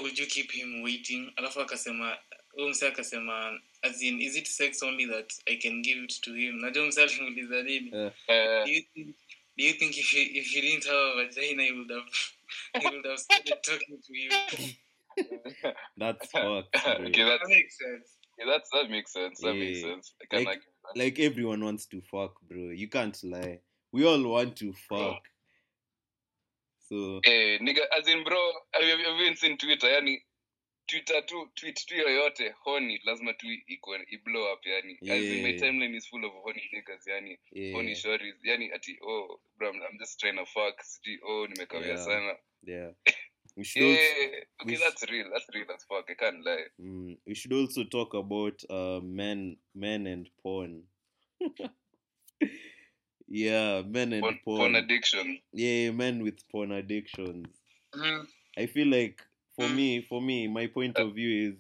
would you keep him waiting?" Alafu akasema. Umse akasema. As in, is it sex only that I can give it to him? Najua msali uliza nini? Do you think if you, if you didn't have a vagina, you would have, you would have started talking to him? That's fucked. Okay, that makes sense. Yeah, that's, that makes sense. That yeah. makes sense. I can, like, I like everyone wants to fuck, bro. You can't lie. We all want to fuck. So. Hey, nigga, as in, bro, have you, have you been seen Twitter? Yani, Twitter too, tweet to yoyote, horny, lazima tu equal, I blow up, yani. Yeah. As in, my timeline is full of horny niggas, yani. Yeah. Horny shorties, yani, ati, oh, bro, I'm just trying to fuck. Oh, nimekawia yeah. sana. Yeah. We should yeah, also, okay, sh- that's real. That's real as fuck. I can't lie. Mm, we should also talk about uh, men, men and porn. yeah, men and porn, porn. Porn addiction. Yeah, men with porn addictions. Mm. I feel like for mm. me, for me, my point uh, of view is,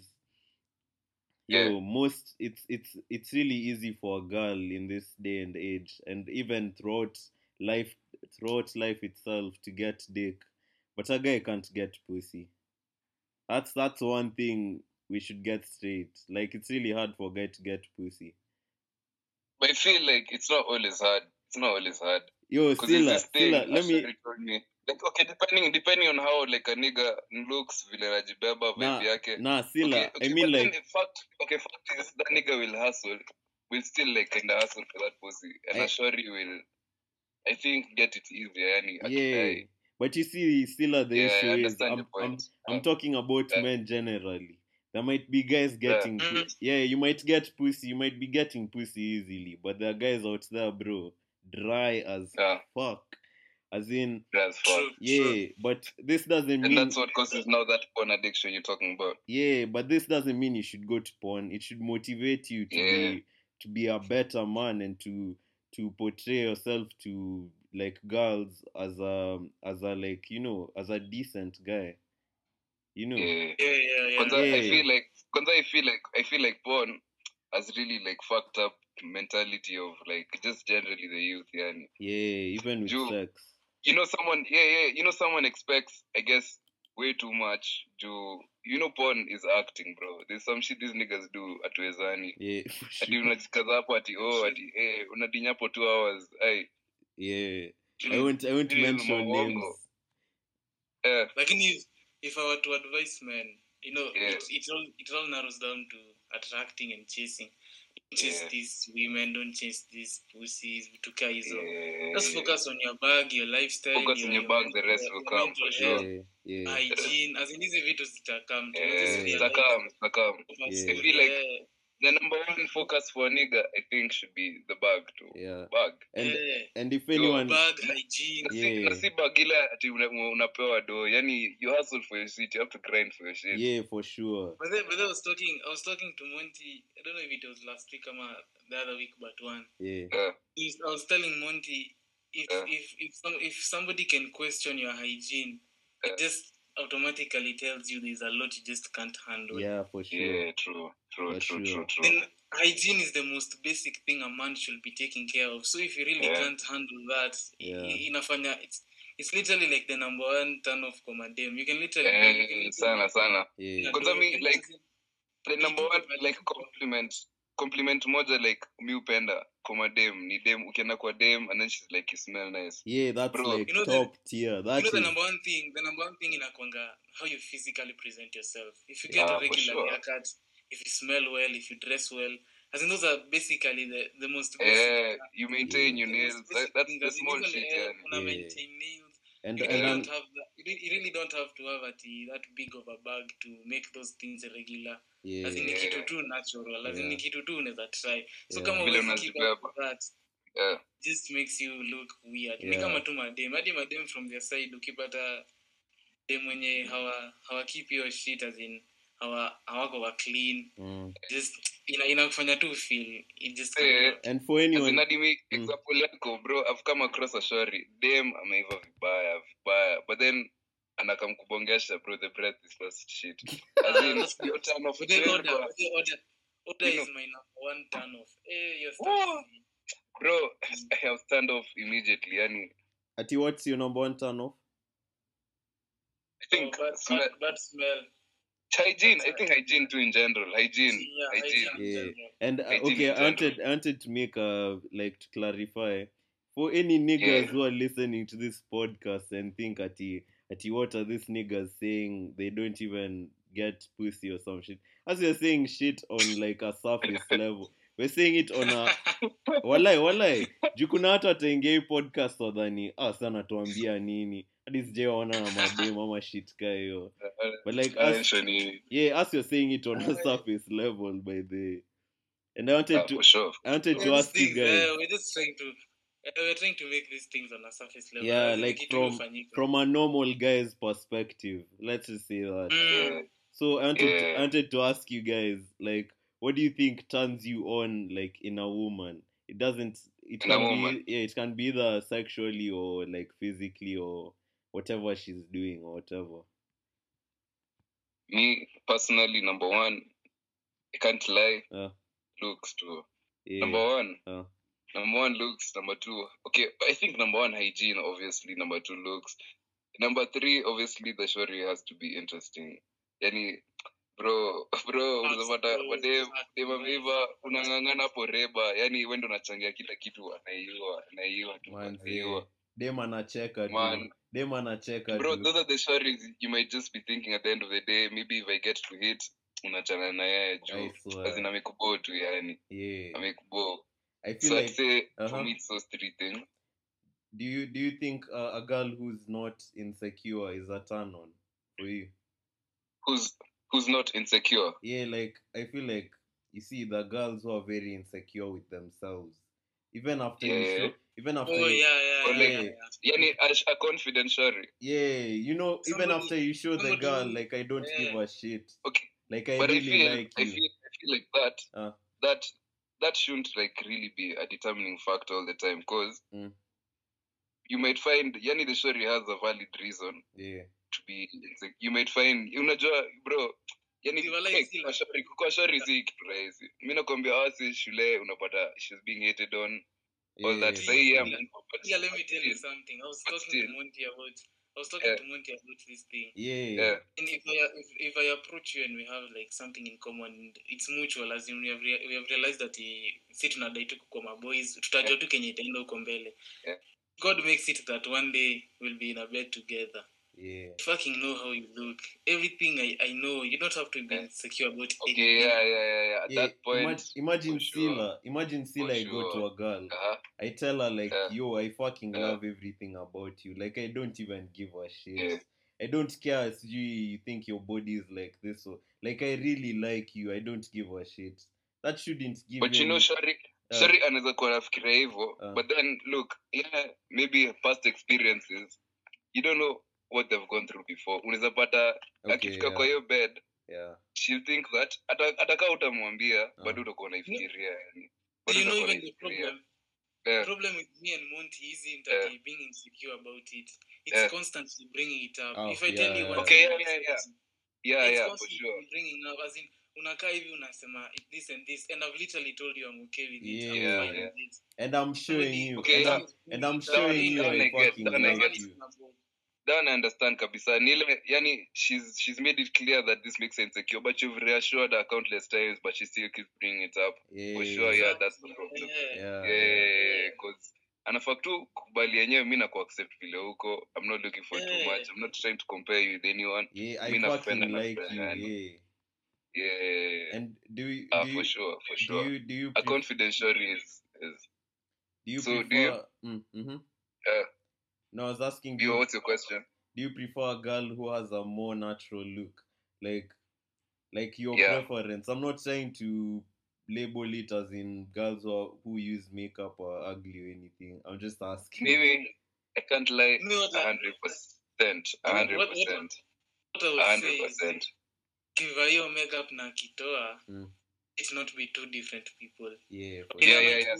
yeah, yo, most it's it's it's really easy for a girl in this day and age, and even throughout life, throughout life itself, to get dick. But a guy can't get pussy. That's that's one thing we should get straight. Like, it's really hard for a guy to get pussy. But I feel like it's not always hard. It's not always hard. Yo, Sila, Sila, let me... me... Like, okay, depending depending on how, like, a nigga looks, vile rajibeba, vibe yake. Nah, Sila, okay, okay, I mean, like... The fact, okay, fact is, that nigga will hustle. Will still, like, kinda hustle for that pussy. And I... Ashori will, I think, get it easier, yani. Yeah. But you see, Sila, the yeah, issue is, I'm, I'm, I'm yeah. talking about yeah. men generally. There might be guys getting, yeah. Pu- yeah, you might get pussy, you might be getting pussy easily, but there are guys out there, bro, dry as yeah. fuck. As in, dry as fuck. Yeah, true. But this doesn't and mean... And that's what causes now that porn addiction you're talking about. Yeah, but this doesn't mean you should go to porn. It should motivate you to yeah. be to be a better man and to to portray yourself to... like girls as a as a like you know as a decent guy, you know. Yeah, yeah, yeah. yeah. Cause yeah. I feel like, cause I feel like, I feel like porn has really like fucked up mentality of like just generally the youth, yeah. Yeah, even with you, sex. You know, someone, yeah, yeah. You know, someone expects, I guess, way too much. Do you know porn is acting, bro? There's some shit these niggas do at Wezani. Yeah. Adi unajikaza hapo ati oh ati eh unadinya po two hours aye. Yeah, I won't. I won't mention names. Yeah. Like if, if I were to advise men, you know, yeah. it, it all it all narrows down to attracting and chasing. Chase yeah. these women, don't chase these pussies. Yeah. Just focus on your bag, your lifestyle. Focus your, on your bag, your, the rest your, will your come for sure. Yeah. Yeah. Hygiene, as in easy videos that come. To yeah, that come, that come. Yeah. I feel like. Yeah. The number one focus for a nigga, I think, should be the bag too. Yeah. Bag. And, yeah. and if anyone... So bag, hygiene. Yeah. You hustle for your shit. You have to grind for your shit. Yeah, for sure. But then, but then I was talking I was talking to Monty, I don't know if it was last week or the other week, but one. Yeah. yeah. I was telling Monty, if, yeah. if, if, some, if somebody can question your hygiene, yeah. just... automatically tells you there's a lot you just can't handle. Yeah, for sure. Yeah, true, true, for true, sure. true, true. Then hygiene is the most basic thing a man should be taking care of. So if you really yeah. can't handle that, yeah. inafanya, it's it's literally like the number one turn off for a dame. You can literally... Yeah, you can literally sana, sana. Because yeah. I mean, like, the number one, like, compliment, compliment moja, like, miupenda, koma dame, ni dame, ukienda kwa dame, and then she's like, you smell nice. Yeah, that's bro, like you know top the, tier. That's you know the number one thing, the number one thing in Akwanga, how you physically present yourself. If you get yeah, a regular sure. haircut, if you smell well, if you dress well, I think those are basically the, the most basic. Yeah, you maintain yeah. your nails, that, that's the small shit. Yeah. Yeah. Maintain nails. And, you, really and don't have the, you really don't have to have a, that big of a bag to make those things regular. Yeah. As in kitu tu natural, as in kitu tu unaweza try. So yeah. kama unaziki kwa that, yeah. just makes you look weird. Yeah. Ni kama tu madem, hadi madem from their side ukipata dem mwenye hawa hawa keep your shit as in hawa hawako wa clean. Mm. Just ina inakufanya tu feel it just yeah. And for anyone as in make mm. example yako bro, I've come across a story. Dem ameiva vibaya, vibaya. But then and I come kubongesha, bro, the breath is first shit. As in, your turn off. Order, order, order, order is know. My number one turn off. Hey, you're oh. Bro, I have turned off immediately. Yani. Ati, what's your number one turn off? I think oh, bad, smell. Bad, bad smell. Hygiene, I think hygiene too in general. Hygiene, yeah, hygiene. Yeah. And uh, hygiene okay, I wanted, I wanted to make a, like, to clarify. For any niggas yeah. who are listening to this podcast and think, Ati, Ati, what are these niggas saying? They don't even get pussy or some shit. As we're saying shit on like a surface level, we're saying it on a walai walai. Jukuna hata tengei podcast wadhani ah sana tuambia nini. Hadi sijaona na mademo ama shit kayo. But like as, yeah, as you're saying it on a surface level by the and I wanted to sure. I wanted to ask you guys. Uh, we're just trying to We're trying to make these things on a surface level. Yeah, like from, from a normal guy's perspective. Let's just say that. Mm. So I wanted, yeah. to, I wanted to ask you guys, like, what do you think turns you on, like, in a woman? It doesn't... It in can be, yeah, it can be either sexually or, like, physically or whatever she's doing or whatever. Me, personally, number one, I can't lie. Uh, looks too. Yeah. Number one. Uh. Number one, looks. Number two, okay, I think number one, hygiene, obviously. Number two, looks. Number three, obviously, the story has to be interesting. Yani, bro, bro, wade, mamiva, unangangana po reba. Yani, wendo nachangia kila kitu, anaiwa, anaiwa, anaiwa. Dem anacheka, man. Dem anacheka, bro, those are the stories you might just be thinking at the end of the day, maybe if I get to hit, unachana na yeye juu. Kasi na mikubo tu, yani. Yeah. Na mikubo. I feel so like I'd say, uh-huh. for me it's those three things. Do you do you think uh, a girl who's not insecure is a turn on for you? Who's who's not insecure? Yeah, like I feel like you see the girls who are very insecure with themselves, even after yeah. you show, even after oh, you, yeah, yeah, yeah, yeah, yeah. Yani a confident shari. Yeah, you know, somebody, even after you show the girl like I don't yeah. give a shit. Okay. Like I but really I feel, like I feel, you. I feel like that. Uh. That. That shouldn't like really be a determining factor all the time, cause mm. you might find yani the story has a valid reason yeah. to be. Like, you might find unajua bro yani kwa story kwa story si crazy. Mimi nakwambia wasi shule unapata she's being hated on all yeah. that. Yeah, yeah, yeah. yeah, let me tell you something. I was talking to Monty about I was talking yeah. to Monty about this thing. Yeah. yeah. And if I if, if I approach you and we have like something in common, it's mutual. As in we have re- we have realized that sit na daitu kukoma boys tutajua tu kenye itaenda huko mbele. God makes it that one day we'll be in a bed together. Yeah. I fucking know how you look. Everything I, I know. You don't have to be insecure about okay, anything. Okay. Yeah, yeah, yeah, yeah. At yeah, that point, ima- imagine Sila. Sure. Imagine Sila. I go sure. to a girl. Uh-huh. I tell her like, yeah. yo, I fucking yeah. love everything about you. Like, I don't even give a shit. Yeah. I don't care if you, you think your body is like this or like I really like you. I don't give a shit. That shouldn't give. But you know, Shari. Uh, Shari anaweza kuwa nafikiria hivyo. Uh, but then look, yeah, maybe past experiences. You don't know what they've gone through before. Unaweza pata akifika kwa hiyo bed. Yeah. She'll think that ataka utamwambia bado utakuwa unaifikiria yani. You know even the problem. Yeah. The problem with me and Monty isn't that yeah. being insecure about it. It's yeah. constantly bringing it up. Oh, if I yeah, tell you yeah, what okay, yeah, yeah, yeah. Yeah, it's yeah, for sure. bringing up as in unakaa hivi unasema this and this and I've literally told you I'm okay with it. Yeah, yeah, yeah. With it. And I'm showing you. Okay. And, I'm, and I'm showing you I fucking love you. Don't understand kabisa nile yani she's she's made it clear that this makes her insecure but you've reassured her countless times but she still keeps bringing it up yeah. for sure yeah that's the problem yeah, yeah. yeah. cause anafaktu kubali yenyewe mimi na ku accept vile huko I'm not looking for yeah. too much I'm not trying to compare you with anyone yeah, mimi napenda like you yeah. yeah and do you, do ah, you for sure for sure do you, do you a pre- confidential is, is do you so prefer, do you mm, mhm yeah No, I was asking you. What's your question? Do you prefer a girl who has a more natural look, like, like your yeah. preference? I'm not trying to label it as in girls who, who use makeup or ugly or anything. I'm just asking. Maybe I can't lie. A hundred percent. A hundred percent. A hundred percent. Kiva hiyo makeup na kitoa, it's not be two different people. Yeah. Yeah, yeah, yeah.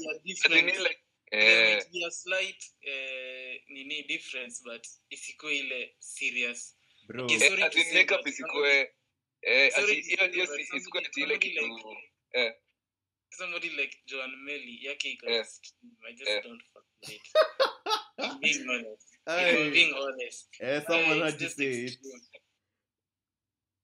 Uh, there might be a slight uh, nini difference, but isiko ile serious. Bro, okay, sorry eh, to say makeup isiko eh, sorry to say somebody, like, somebody like Joan Melly, yake iko eh. I just eh. don't fuck with it. I'm being honest. I'm being honest. Eh, someone had to say it.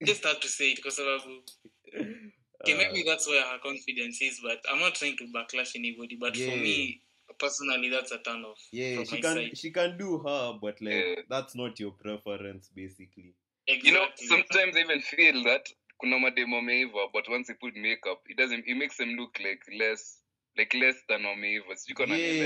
Just have to say it, because okay, maybe that's where her confidence is, but I'm not trying to backlash anybody, but yeah. for me, personally, that's a turn off. Yeah, she can side. she can do her, but like yeah. that's not your preference, basically. Exactly. You know, sometimes I even feel that kuna mademo wameiva, but once they put makeup, it doesn't. It makes them look like less, like less than wameiva. So you can yeah, yeah.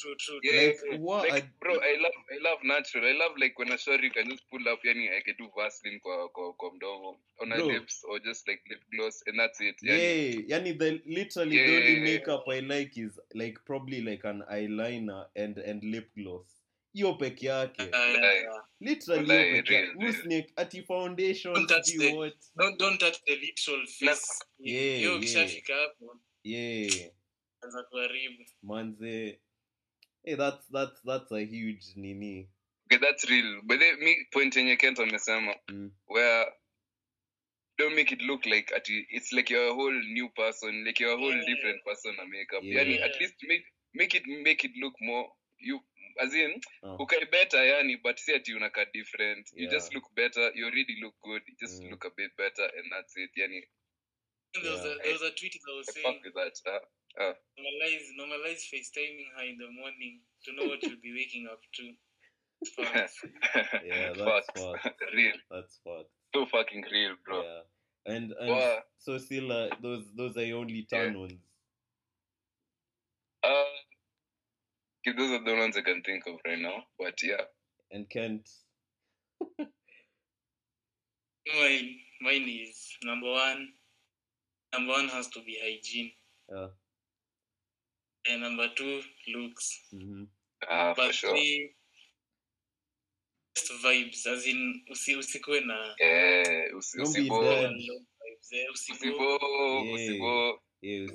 True, true. Yeah, like, like, what like, I... bro, I love, I love natural. I love like when a shorty can just pull up, yani I can do Vaseline kwa kwa kwa mdomo on her lips or just like lip gloss, and that's it. Yani. Yeah, yani the literally yeah. the only makeup I like is like probably like an eyeliner and and lip gloss. Iyo peke yake. Literally iyo peke yake. Usnik ati foundation. Don't touch, the, don't, don't touch the literal face. Yeah, yo, kishafika hapo. Yeah. Anza kuharibu. Manze. Hey, that's, that's, that's a huge nini. Okay, that's real. But then, me point yenye Kento amesema, mm. where don't make it look like ati, it's like you're a whole new person, like you're a whole yeah. different person na makeup. Yeah. Yani, at least make, make it, make it look more, you, as in, oh. okay, better, yani, but see that you look different. You yeah. just look better. You already look good. You just mm. look a bit better, and that's it, yani. Yeah. There was a there was a tweet that was I saying, that. Uh, uh. normalize normalize FaceTiming her in the morning to know what you'll be waking up to. yeah, that's fucked. Real. That's fucked. So fucking real, bro. Yeah. And and wow. so Sila, those those are your only turn ons. Yeah. Uh. Those are the ones I can think of right now, but yeah. And Kent? mine, mine is number one. Number one has to be hygiene. Yeah. And number two, looks. Mm-hmm. Ah, but for sure. Three, just vibes, as in, usi usikwe na. Yeah, usi usibo. Usibo, usibo. Yeah,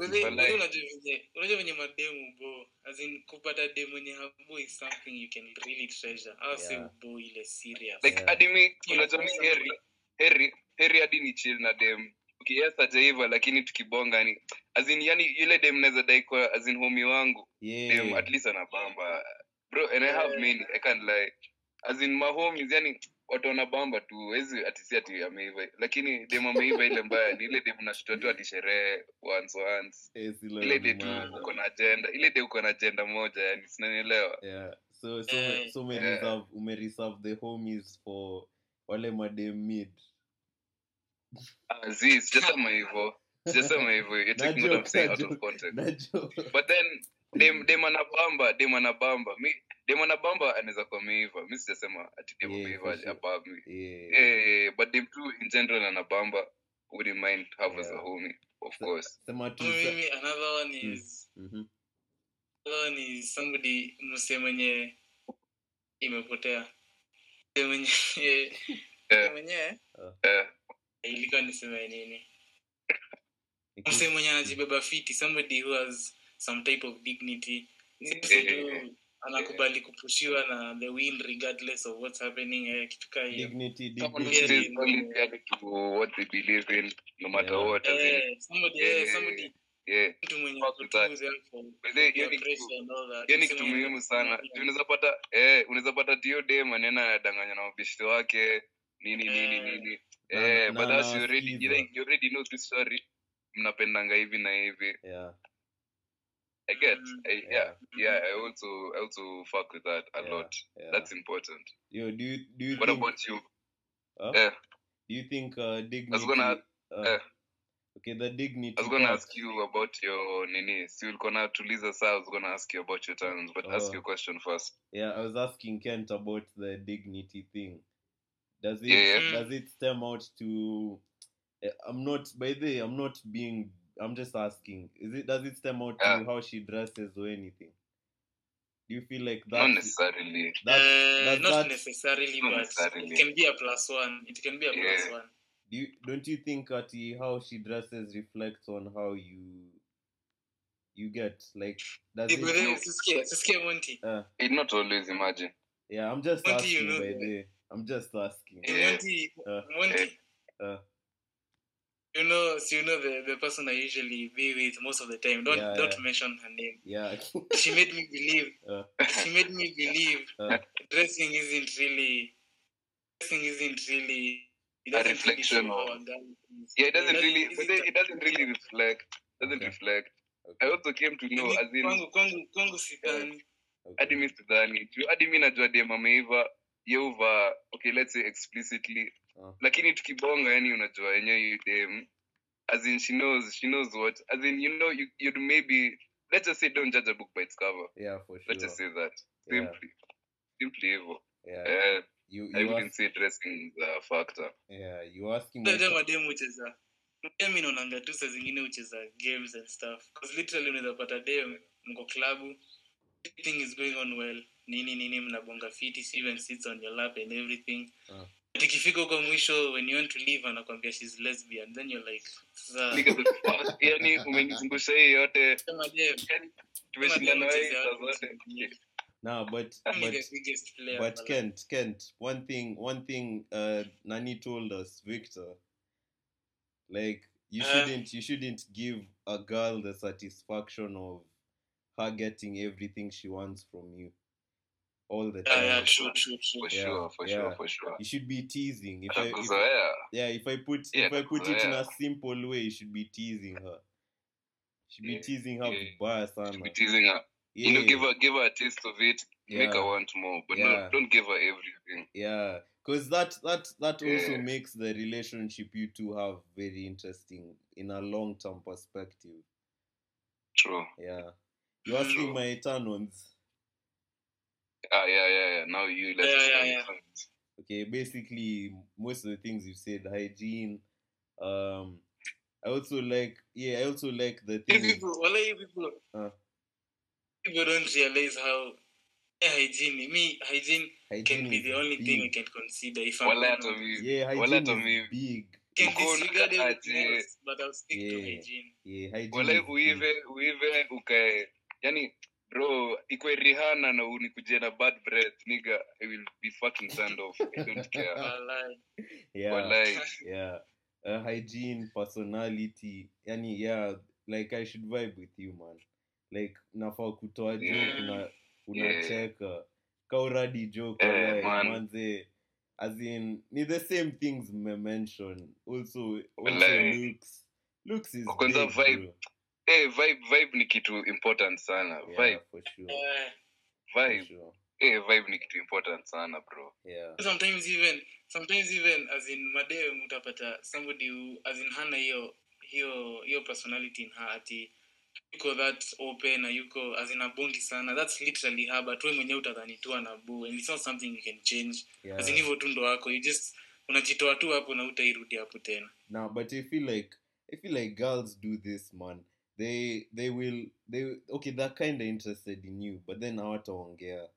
unajua venye mademu bo as in kupata demu ni habo is something you can really treasure au si bo ile serious like adimi unajua heri heri heri adini chill na demu okay yes ajaiva lakini tukibonga ni as in yani ile demu naweza dai kwa as in homie wangu demu at least anabamba bro and I have many I can't lie as in my homies yani watu wanabamba tu wezi atisi ati ameiva lakini demo ameiva ile mbaya ni ile demo nashtua tu atishere once once ile de tu uko na agenda ile de uko na agenda moja yani sinanielewa yeah so so eh. so many yeah. reserve ume reserve the homies for wale madem mid aziz just kama hivyo just kama hivyo it took me to say out of context but then dem dem anabamba dem anabamba mi dem anabamba anaweza kuwa ameiva mimi sijasema ati dem ameiva yeah, above sure. me yeah. eh but dem too in general anabamba would in mind have yeah. as a homie of course the matter is another one is mhm one is somebody msemenye imepotea mwenye mwenye eh ilikuwa niseme nini msemenye anajibeba fiti somebody who has some type of dignity. Dignity. Anakubali kupushiwa na the wheel regardless of what's happening. Dignity, dignity. What they believe in, no matter yeah. what. Yeah. Somebody, yeah, somebody. Yeah. Yani kitu muhimu sana. Unaweza pata, eh, unaweza pata dio day maneno yanadanganya na mbishi wake, nini nini nini. Eh, but as you already you already know the story. Mnapendanga hivi na hivi. Yeah. I get, I, yeah, yeah. I also, I also fuck with that a yeah, lot. Yeah. That's important. Yo, do you, do you? What think, about you? Huh? Yeah. Do you think uh, dignity? I was gonna. Uh, yeah. Okay, the dignity. I was gonna part. ask you about your nini. So you're gonna to Lisa. So I was gonna ask you about your terms, but uh, ask your question first. Yeah, I was asking Kent about the dignity thing. Does it? Yeah. Does it stem out to? I'm not. By the way, I'm not being. I'm just asking. Is it does it stem out yeah. to how she dresses or anything? Do you feel like that? Not necessarily. That, uh, that, not that, necessarily, not but necessarily. It can be a plus one. It can be a yeah. plus one. Do you don't you think Ati, how she dresses reflects on how you you get like? Does it, it, uh, it not always imagine. Yeah, I'm just Monty, asking. You know, by the, I'm just asking. Yeah. Monty, uh, Monty. Uh, You know, so you know the, the person I usually be with most of the time. Don't yeah, don't yeah. mention her name. Yeah, she made me believe. Uh. She made me believe uh. dressing isn't really dressing isn't really a reflection really of. Yeah, it doesn't it really. Doesn't, it, it doesn't really reflect. Doesn't okay. reflect. Okay. I also came to know as in. Kongo Kongo Kongo Sidani. Adi mi Sidani. Adi mi najua de mameiva. yova, okay, let's say explicitly. Uh. Lakini tukibonga, yani unajua yenyewe you dem. As in, she knows, she knows what. As in, you know, you, you'd maybe, let's just say, don't judge a book by its cover. Yeah, for sure. Let's just say that. Simply. Yeah. Simply evil. Yeah. Uh, you, you I wouldn't ask... say dressing is a factor. Yeah, you asking me. I mean, on under two seasons, which is games and stuff. Because literally, when the pata dem, mko clubu, everything is going on well. Nini nini mnabonga fiti, she even sits on your lap and everything. Uh. Ikifika huko mwisho when you want to leave anakuambia she's lesbian, then you're like yani umenizungusha hii yote tumeshindana wewe zote. No, but but, but Kent Kent one thing one thing uh, Nani told us, Victor, like you shouldn't you shouldn't give a girl the satisfaction of her getting everything she wants from you all the time. Yeah, yeah, sure, sure, sure. For yeah, sure, for yeah. sure, for sure. You should be teasing. If I, if, yeah, if I put yeah, if I put it in a simple way, you should be teasing her. You should be yeah, teasing her yeah. vibaya sana. You should be teasing her. Yeah. You know, give her give her a taste of it, yeah. make her want more, but yeah. no, don't give her everything. Yeah, because that that that yeah. also makes the relationship you two have very interesting in a long term perspective. True. Yeah. You're asking True. my turn-ons. Ah, yeah, yeah, yeah. Now you let us yeah, yeah, yeah. Okay, basically, most of the things you said, hygiene. Um, I also like, yeah, I also like the thing. Hey, people, well, hey, people, huh? people don't realize how yeah, hygiene, me, hygiene, hygiene can be the only big. thing we can consider. If I'm well, gonna, yeah, hygiene well, is big. Can disregard everything else, but I'll stick yeah, to hygiene. Yeah, hygiene. Well, like, uive, uive, okay. Yani, bro, ikwe Rihanna na unikujia na bad breath, nigga, I will be fucking turned off. I don't care. yeah, Walai. yeah. Uh, hygiene, personality, yani, yeah, like I should vibe with you, man. Like, nafaa kutoa joke, una, una yeah. check, kauradi joke, yeah, like, man. manze, as in, ni the same things me mention. Also, also looks, looks is big, vibe. Hey, vibe, vibe ni kitu important sana. Yeah, vibe. For sure. Uh, vibe. For sure. Hey, vibe ni kitu important sana, bro. Yeah. Sometimes even, sometimes even, as in, madewe mutapata, somebody who, as in, hana hiyo, hiyo, hiyo personality in her ati, yuko that open, yuko, as in, abongi sana, that's literally her, but we mwenye utadhani tu anabu, and it's not something you can change. Yeah. As in, hivyo tu ndo wako, you just, unajitoa tu hapo na utairudi hapo tena. Now, but I feel like, I feel like girls do this, man. They they will they okay they're kind of interested in you, but then hawataongea.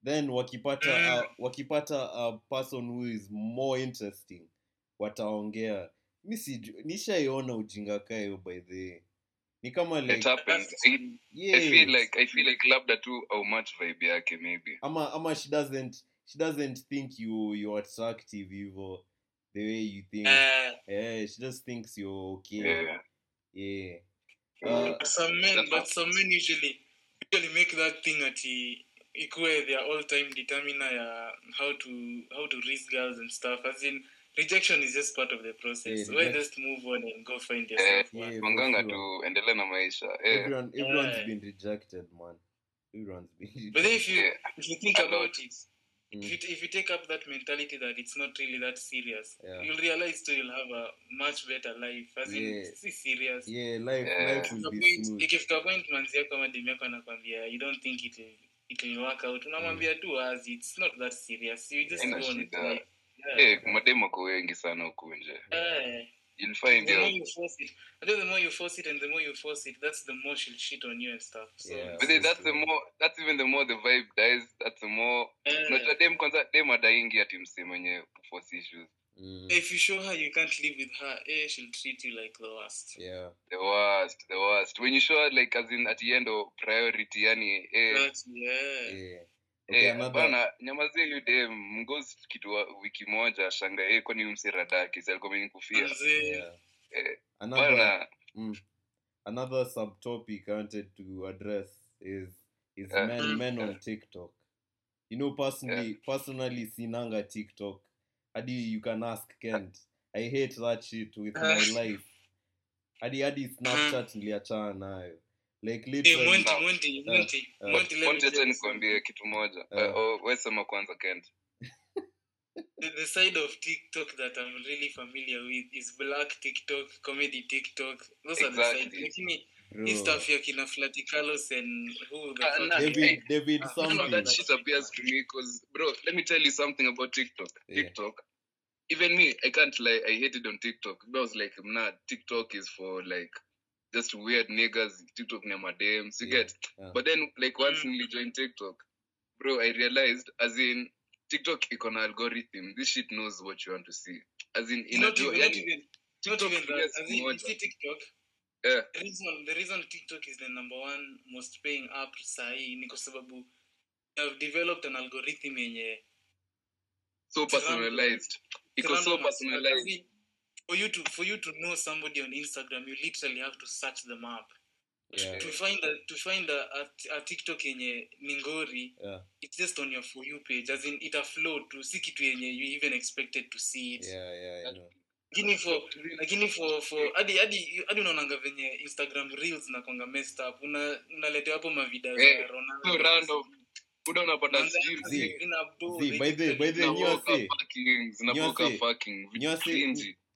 Then wakipata a, wakipata a person who is more interesting, wataongea. Misi nishaiona ujinga kayo by the. Ni kama like it happens. I, yes. I feel like I feel like labda tu au much vibe yake maybe. Ama ama she doesn't she doesn't think you you're attractive hivyo the way you think. Uh, yeah, she just thinks you're okay. Yeah. yeah. Uh, but some men, but some men usually, usually make that thing at equate their all-time determiner uh, how to how to raise girls and stuff. As in, rejection is just part of the process. Yeah, Why yeah. just move on and go find yourself? Yeah, yeah, Manganga to endelea na maisha. Everyone, everyone's yeah. been rejected, man. Everyone's been rejected. But if you yeah. if you think about it, mm. if you if you take up that mentality that it's not really that serious, yeah. you'll realize too you'll have a much better life. As yeah. in, it's really serious. Yeah, life, yeah. life will be smooth. If you appoint manzia kama dimeko na kwambia, you don't think it will, it will work out. Unamwambia tu as it's not that serious. You just yeah, go on with life. Eh, mademo kwa wengi sana huko nje. Eh. You'll find the more you force it. I think the more you force it and the more you force it, that's the more she'll shit on you and stuff. So yeah, but that's true. the more that's even the more the vibe dies, that's the more yeah. not a dem concert dem adaingi at mse mwenye force issues. Mm. If you show her you can't live with her, eh, she'll treat you like the worst. Yeah. The worst, the worst. When you show her like as in at the end of priority yani eh. That's yeah. yeah. Okay, eh, bana, nyamazie yu dem, mgozi kitu wiki moja, shanga, eh, kwani umsiradaki, salko meni kufia. Yeah. Eh, another, bana. Mm, another subtopic I wanted to address is, is yeah. men, men yeah. on TikTok. You know, personally, yeah. personally, sinanga TikTok. Adi, you can ask Kent. I hate that shit with my life. Adi, adi, Snapchat niliachana nayo. Like literally Monty Monty Monty Monty let me tell you kitu moja. Oh, wewe sema kwanza Kent. The, the side of TikTok that I'm really familiar with is black TikTok, comedy TikTok. Those exactly. are the sides. Lakini, hii stuff ya kina Flatty Carlos and who the fuck? Uh, David, David uh, something. No, that shit appears to me because, bro, let me tell you something about TikTok. Yeah. TikTok. Even me, I can't lie, I hated on TikTok. I was like, nah, TikTok is for like, just weird niggas, TikTok namadems, you yeah. get. Yeah. But then, like, once mm. I joined TikTok, bro, I realized, as in, TikTok is an algorithm. This shit knows what you want to see. As in, in not, a, even, not even, TikTok not even that. As in, you see TikTok, yeah. the, reason, the reason TikTok is the number one most paying app, sahi, ni kwa sababu, they have developed an algorithm yenye. So personalized. It was so personalized. For you to for you to know somebody on Instagram, you literally have to search them up. Yeah. To find a to find a, a, a TikTok yenye Mingori, yeah. it's just on your For You page. As in, it a flow to see kitu yenye you even expected to see it. Yeah, yeah, I know. Gini for gini for for adi adi adi unaonanga venye Instagram reels na konga messed up. Una unaletea hapo mavideo ya Ronaldo. Random.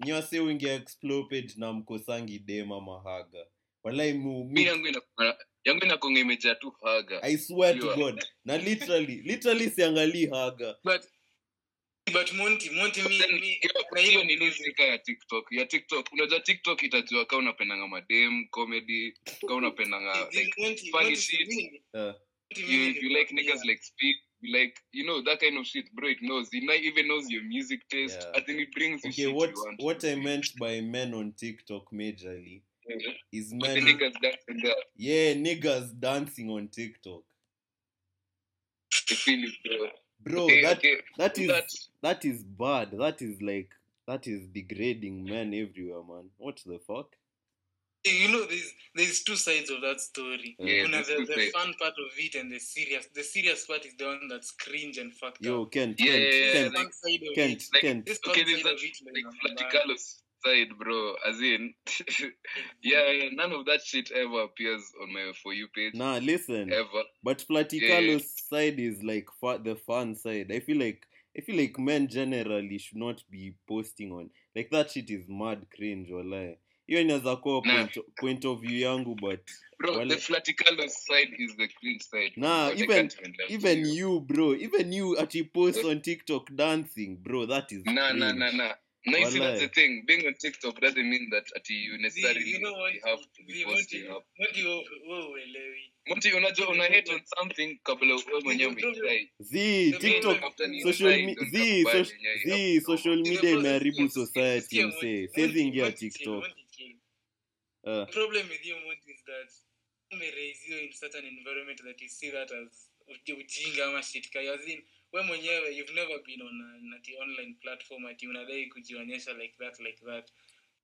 Nyose wingi explore page na mkosangi dema mahaga. Walai mu yangu inakonga imejaa tu haga. I swear to God. Na literally, literally siangali haga. But but Monty, Monty me me na hiyo ni lose ya TikTok. Ya TikTok, unajua TikTok itajua kama unapendanga madem, comedy, kama unapendanga like funny shit. You, you like niggas yeah. like speak, you like, you know, that kind of shit, bro, it knows. It even knows your music taste. Yeah. I think it brings you okay, shit what, you want. What I meant by men on TikTok majorly yeah. is men... niggas dancing there. Yeah, niggas dancing on TikTok. I feel it, bro. Bro, okay, that, okay. that is That's... that is bad. That is like, that is degrading men everywhere, man. What the fuck? You know, there's there's two sides of that story. Yeah, you know, the, the fun part of it and the serious. The serious part is the one that's cringe and fucked up. Yo, Kent, yeah, Kent, Kent, yeah, Kent, like, Kent. This okay, there's that like, like Carlos side, bro. As in, yeah, yeah, none of that shit ever appears on my For You page. Nah, listen, ever. But Flatty Carlos yeah. side is like fa- the fun side. I feel like I feel like men generally should not be posting on like that shit is mad cringe or like. Hiyo inaweza kuwa point, nah. point of view yangu, but... Bro, wale... the Flatty Carlos side is the clean side. Nah, but even even you. you, bro. Even you, at you post on TikTok dancing, bro, that is Nah, cringe. nah, nah, nah. No, you see, that's the thing. Being on TikTok doesn't mean that at you necessarily you know what, have to be posting up. Monty, you, Monty, you, you, you hate on something couple of women you try. Zee, TikTok, social media, Zee, Zee, social media imeharibu society, mse. Sezi ingia TikTok. Uh, the problem with you, Monty, is that you may raise you in such an environment that you see that as ujinga ama shit. As in, we mwenyewe, you've never been on an online platform ati unadai kujionyesha like that, like that.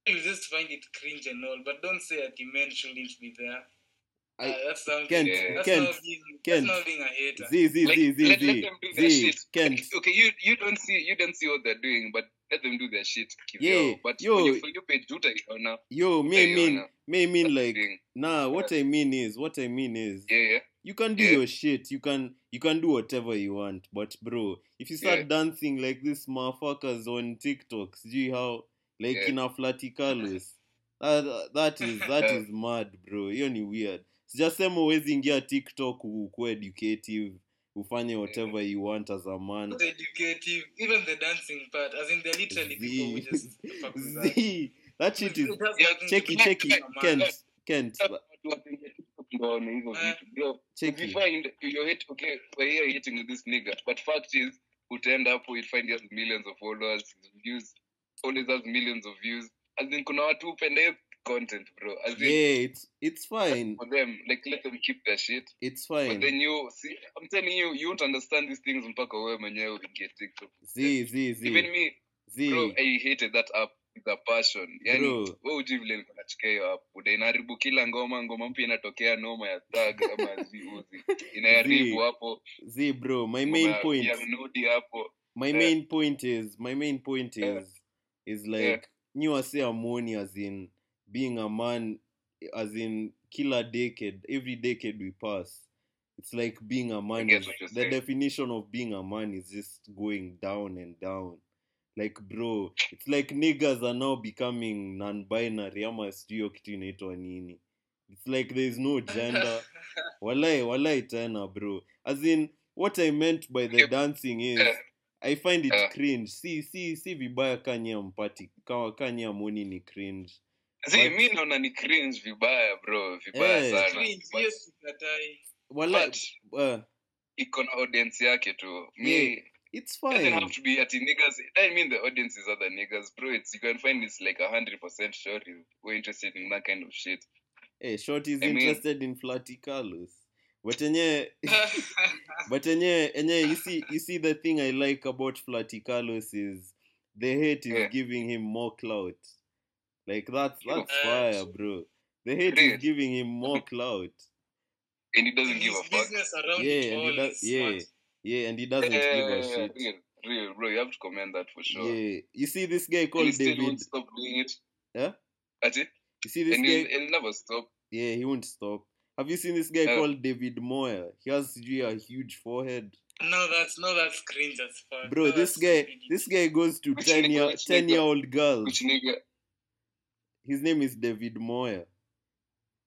You just find it cringe and all, but don't say that men shouldn't be there. I, uh, that's something. Kent, yeah. that's Kent, not being, Kent. That's not being a hater. Z, Z, like, Z, Z, let, Z, let them do Z, Z, Kent. Okay, you, you don't see, you don't see what they're doing, but let them do their shit. Yeah, but yo, when you, when you pay duty or not. Yo, me mean, me mean like, nah. What yeah. I mean is, what I mean is, yeah, yeah. you can do yeah. your shit. You can, you can do whatever you want. But bro, if you start yeah. dancing like this, motherfuckers on TikTok, see how like yeah. in a Flatty Carlos, that that is that is mad, bro. You're only weird. Just say mo wezi ingia TikTok uko educative. Ufanye whatever yeah. you want as a man. Not educative, even the dancing part. As in, they're literally Z. people who just fuck with that. That shit is... Checky, checky, Kent, Kent. Checky. You find, you're hit, okay, we're here hitting this nigga. But fact is, we'll end up, we'll find he has millions of followers, views, always has millions of views. As in, kuna watu upende content, bro. As yeah, in, it's it's fine for them. Like let them keep their shit. It's fine. But then you see, I'm telling you, you won't understand these things until you get TikTok. Z Z Z. Even me, Z. Bro, I hated that app with a passion. Yani, what would you believe when I check your app? Would I naribu kila ngoma ngoma mpi na tokea no my tag ama Z Uzi. Inaribu hapo. Z bro, my main point. My main point is my main point is is like you are saying money as in. Being a man, as in, killer decade, every decade we pass, It's like being a man. Is, the saying. definition of being a man is just going down and down. Like, bro, it's like niggas are now becoming non-binary. Ama studio kitu inaitwa nini? It's like there's no gender. Walai, walai tena, bro. As in, what I meant by the dancing is, I find it uh, cringe. See, see, see vibaya kanya mpati. Kawa kanya moni ni cringe. See, but, mi naona ni cringe vibaya, bro. Vibaya eh, sana. Cringe, but, yes, katai. Walai, but, uh, ikon audience yake tu. Mi... Yeah. It's fine. It doesn't have to be at the niggas. I mean, the audience is other niggas, bro. It's, you can find it's like one hundred percent short. We're interested in that kind of shit. Hey, short is I interested mean... in flirty colors. But, enye, but enye, enye, you see, you see, the thing I like about flirty colors is the hate is yeah. giving him more clout. Like, that's, that's fire, bro. The hate is giving him more clout. And he doesn't give a fuck. Yeah, and he does, yeah. Yeah, and he doesn't yeah, give a yeah, shit. Real, real, bro. You have to commend that for sure. Yeah. You see this guy called he still David... won't stop doing it. Huh? That's it? You see this and guy... He'll, he'll never stop. Yeah, he won't stop. Have you seen this guy uh, called David Moyer? He has a huge forehead. No, that's no, that's cringe as fuck. Bro, no, this guy crazy. This guy goes to ten-year-old girls. Which nigga? His name is David Moyer.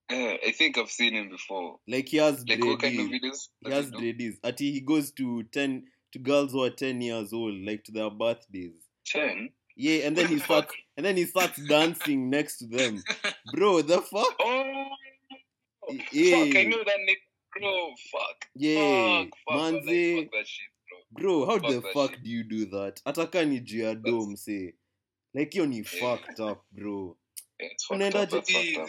Yeah, I think I've seen him before. Like, he has like dreadies. What kind of videos? He has dreadies. Ati, he goes to ten to girls who are ten years old, like to their birthdays. Ten? Yeah, and then he starts and then he starts dancing next to them. Bro, the fuck? Oh, yeah. Fuck! I know that nigga. Bro, fuck. Yeah, fuck, fuck, Manze. Fuck that shit, bro. Bro, how fuck the fuck shit. do you do that? Atakani jiadom say, like you ni fucked up, bro. Yeah, it's fucked up, that's fucked up.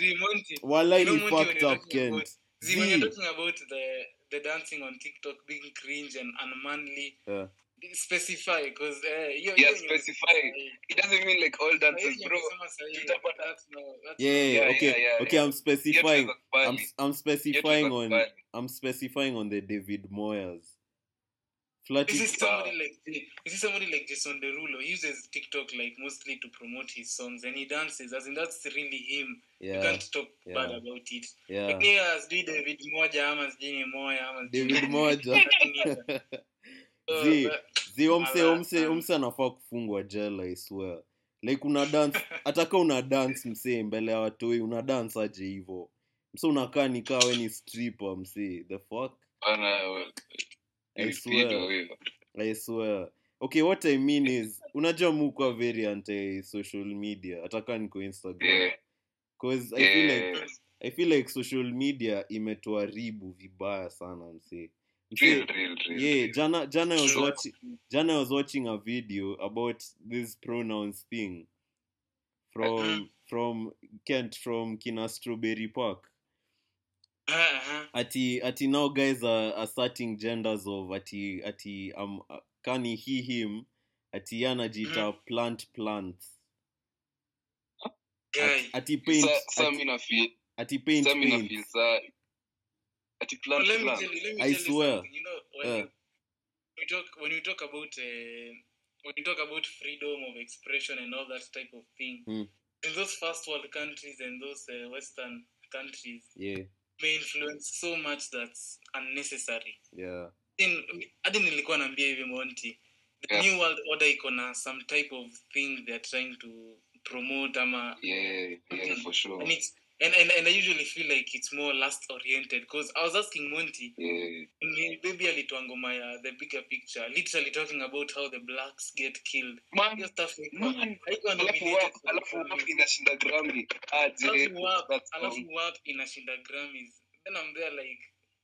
Walai, no, he fucked up, Kent. See, when you're talking about the, the dancing on TikTok being cringe and unmanly, yeah. specify, because... Uh, yeah, yeah, specify. It doesn't mean like all dancers, bro. Yeah, yeah, okay. Okay, I'm specifying. I'm, I'm specifying on... I'm specifying on the David Moyers. Flatty. This is somebody wow. like this is somebody like Jason Derulo. He uses TikTok like mostly to promote his songs, and he dances. As in, that's really him. Yeah. You can't talk yeah. bad about it. Yeah. Like, yeah, do David Moja, I'm doing Moja, I'm doing David Moja. See, see, umse, umse, umse, anafaa kufungwa jela. I swear. Like, una dance, ataka una dance, mse, mbele ya watoi, una dance aje hivyo. Mse unakaa ni kaa wewe ni stripper, mse. The fuck? Ana. I swear, I swear. Okay, what I mean is, unajua mukwa very anti-social media. Ataka niko Instagram. Because yeah. I feel yeah. like, I feel like social media imetuharibu vibaya sana, mse. Real, real, real. Yeah, jana, jana, I was watching, jana I was watching a video about this pronouns thing from, uh-huh. from Kent, from Kina Strawberry Park. Uh-huh. Ati, ati now guys are asserting genders of ati, ati, um, kani, he, him, ati, anajita, uh-huh. plant, plants. Ati, ati paint, sa, sa ati, ati paint, sa paint. Sa, ati plant, well, plant. You, I swear. You, you know, when, uh. you, we talk, when you talk about, uh, when you talk about freedom of expression and all that type of thing, mm. in those first world countries and those uh, Western countries, yeah. may influence so much that's unnecessary. Yeah. Then I didn't nilikuwa naambia hivi Monty. The yeah. New World Order ikona some type of thing they're trying to promote ama yeah, yeah, for sure. And it's and, and, and I usually feel like it's more lust oriented because I was asking Monty. Yeah. Baby alituangomaya the bigger picture, literally talking about how the blacks get killed. Man, your stuff like man. Alafu wapi inashinda Grammy. Alafu wapi inashinda Grammys. Then I'm there like,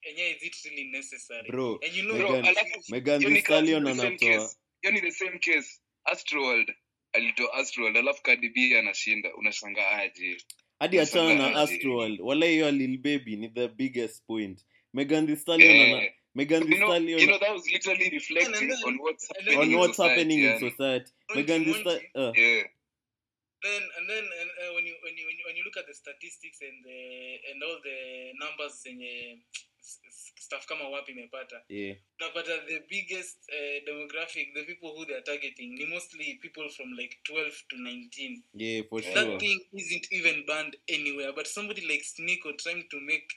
and yeah, is it really necessary? Bro, and you know, Megan, you need the same case. Astro World. Alito Astro World. Alafu Cardi B anashinda. Unashanga aje. Adi achana na Astro World. Wala hiyo Lil Baby ni the biggest point. Megan Thee Stallion yeah. na Megan Thee Stallion. You know, you know that was literally reflecting yeah, then, on what's happening on in what's society, happening yeah. in society. Don't Megan Thee Stallion. Uh. Yeah. Then and then and, uh, when you when you when you look at the statistics and the and all the numbers and uh, stuff kama wapi mepata. Yeah. But uh, the biggest uh, demographic, the people who they are targeting, they mostly people from like twelve to nineteen. Yeah, for sure. That thing isn't even banned anywhere. But somebody like Sneeko trying to make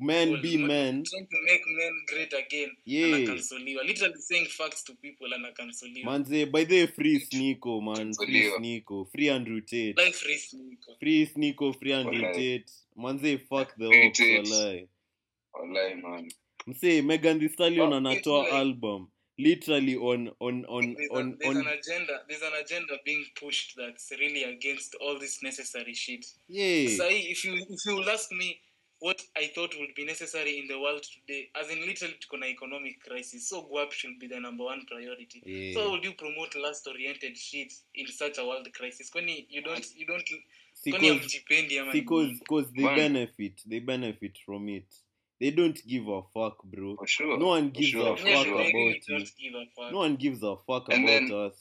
Men well, be men. Trying to make men great again. Yeah. Anakonsoliwa. Literally saying facts to people and anakonsoliwa. Manze, by the way, free Sneeko, man. Free Sneeko. Free Andrew Tate. Like free Sneeko. Free Sneeko, free Andrew Olai. Tate. Manze, fuck the hoax, walai. Walai, man. Mse, Megan Thee Stallion anatoa like, album. Literally on on on there's on, a, there's on, an agenda. There's an agenda being pushed that's really against all this necessary shit. Yeah. So if you if you ask me what I thought would be necessary in the world today, as in literally to an economic crisis, so G W A P should be the number one priority. Yeah. So how would you promote lust-oriented shit in such a world crisis? When you don't, you don't, because because, because they benefit, they benefit from it. They don't give a fuck, bro. For sure. No one gives sure. a fuck yeah, about it. No one gives a fuck and about then, us.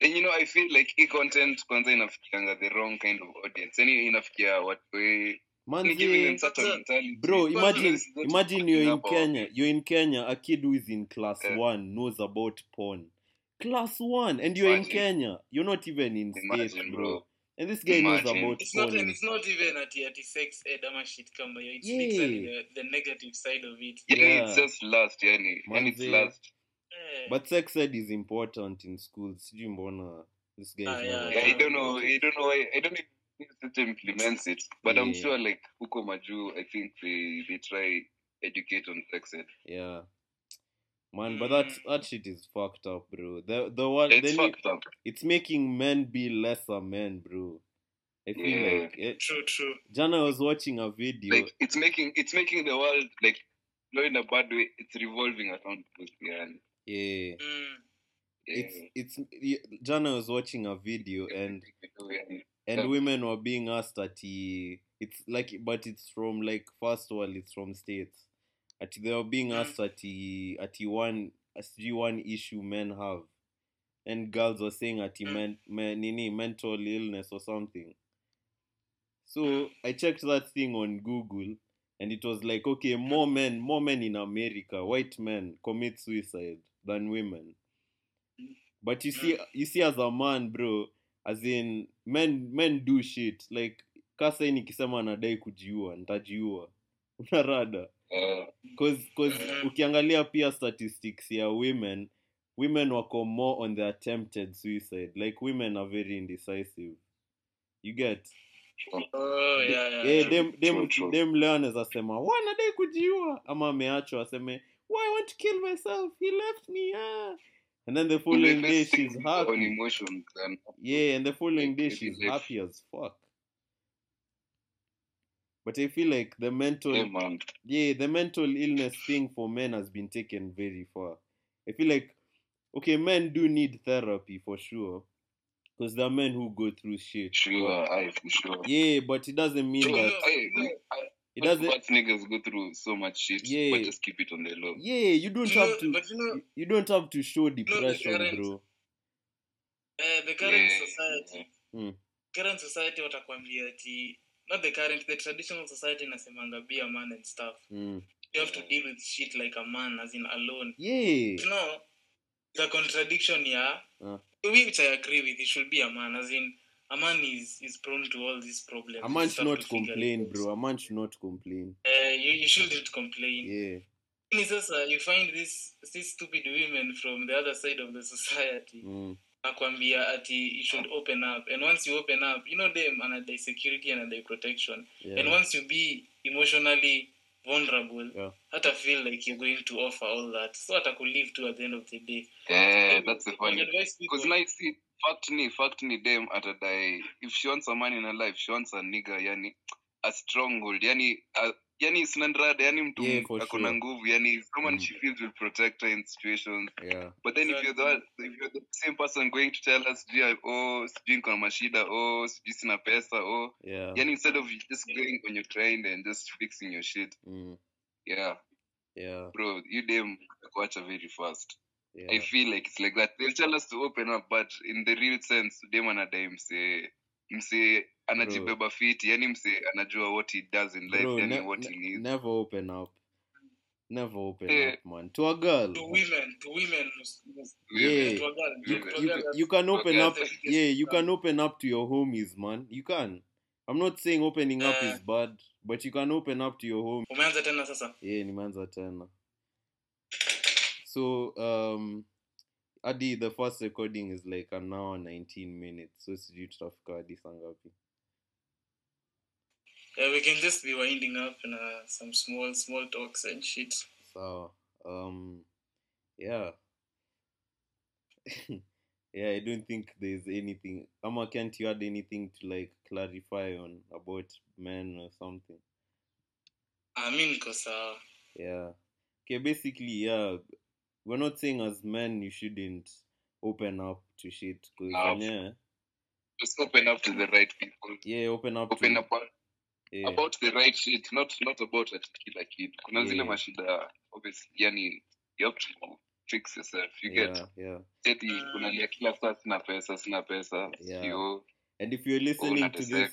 And you know, I feel like e-content concerns the wrong kind of audience. Any enough care what we. Manzi, bro, imagine, imagine you're in Kenya. You're in Kenya. A kid who is in class yeah. one knows about porn. Class one, and you're imagine. in Kenya. You're not even in imagine, state, bro. bro. And this guy knows about it's porn. Not, it's not even at the sex ed, ama shit kama yo. It's yeah. literally the, the negative side of it. Yeah, yeah. It's just lust, yeah, and it's lust. Yeah. But sex ed is important in schools. You mbona this guy. Ah, yeah, yeah, I don't know. I don't know. I don't know. It implements it, but yeah. I'm sure like huko maju, I think they, they try educate on sex ed. Yeah, man, but that that shit is fucked up, bro. The the one it's fucked it, up. It's making men be lesser men, bro. I feel yeah. like it, true, true. Jana was watching a video. Like it's making it's making the world like not in a bad way. It's revolving around Christianity. Yeah. Mm. yeah. It's it's Jana was watching a video and. And women were being asked at the, it's like, but it's from like first world, it's from states. At they were being asked at the, at the one, at the one issue men have, and girls were saying at the men, men, nini, mental illness or something. So I checked that thing on Google, and it was like, okay, more men, more men in America, white men commit suicide than women. But you see, you see, as a man, bro. As in, men men do shit. Like, kasa ini kisema anadai kujiua, nitajiua. Unarada. Cause, cause ukiangalia pia statistics ya women, women wako more on the attempted suicide. Like, women are very indecisive. You get? Oh, yeah, yeah. Eh, dem, dem, dem learners asema, wa anadai kujiua? Ama ameachwa aseme, why I want to kill myself? He left me, ah. And then the following day, she's happy. On emotions, then. Yeah, and the following day, she's happy as fuck. But I feel like the mental... Yeah, yeah, the mental illness thing for men has been taken very far. I feel like, okay, men do need therapy for sure. Because there are men who go through shit. Sure, but, I for sure. Yeah, but it doesn't mean sure, that... I, I, I, It doesn't. But niggas go through so much shit, yeah. But just keep it on the low. Yeah, you don't you have know, to. But you, know, you don't have to show depression, you know, the current, bro. Uh, the current yeah. society, mm. current society, what I not the current, the traditional society, nasemanga be a man and stuff. Mm. You have to deal with shit like a man, as in alone. Yeah. You know, the contradiction, yeah. Uh. Which I agree with. It should be a man, as in. A man is, is prone to all these problems. A man should not complain, bro. A man should not complain. Uh, you, you shouldn't complain. Yeah. It's just, uh, you find these these stupid women from the other side of the society. Mm. Nakwambia ati you should open up. And once you open up, you know them and their security and their protection. Yeah. And once you be emotionally vulnerable, yeah. hata feel like you're going to offer all that. So hata could live to at the end of the day. Yeah, that's the point. Because now it's it. Fact me, fact me, them at a die. If she wants a man in her life, she wants a nigga, yani, a stronghold, yani, a, yani, snandrad, yani, mtu, yeah, sure. akonanguvu, yani, someone mm. she feels will protect her in situations. Yeah. But then exactly. if you're the if you're the same person going to tell us, oh, sijui niko na mashida, oh, sijui sina pesa, oh, yeah. yani, instead of just going on your grind and just fixing your shit, mm. yeah, yeah, bro, you them watch her very fast. Yeah. I feel like it's like that. They'll tell us to open up, but in the real sense, they wanna die. Mse, mse, anajibeba fit. Yani mse, anajua what he does in life. Bro, ne- what he needs. Never open up. Never open yeah. up, man. To a girl. To women. To women. Yeah. yeah. To a girl. You, you, you can open up. Yeah, you can open up to your homies, man. You can. I'm not saying opening uh, up is bad, but you can open up to your home. Umeanza tena sasa? Yeah, nimeanza tena. So, um, Adi, the first recording is like an hour and nineteen minutes. So, sijui tutafika Adi sangapi. Yeah, we can just be winding up and uh, some small, small talks and shit. So, um, yeah. Yeah, I don't think there's anything. Ama, can't you add anything to like clarify on about men or something? I mean, cause uh, yeah, okay, basically, yeah, we're not saying as men you shouldn't open up to shit. Cause um, yeah, just open up to the right people. Yeah, open up. Open to, up on, yeah. about the right shit, not not about a particular kid. Kuna zile mashida, obviously, yani you have to fix yourself. You yeah, get yeah. yeah. And if you're listening to this,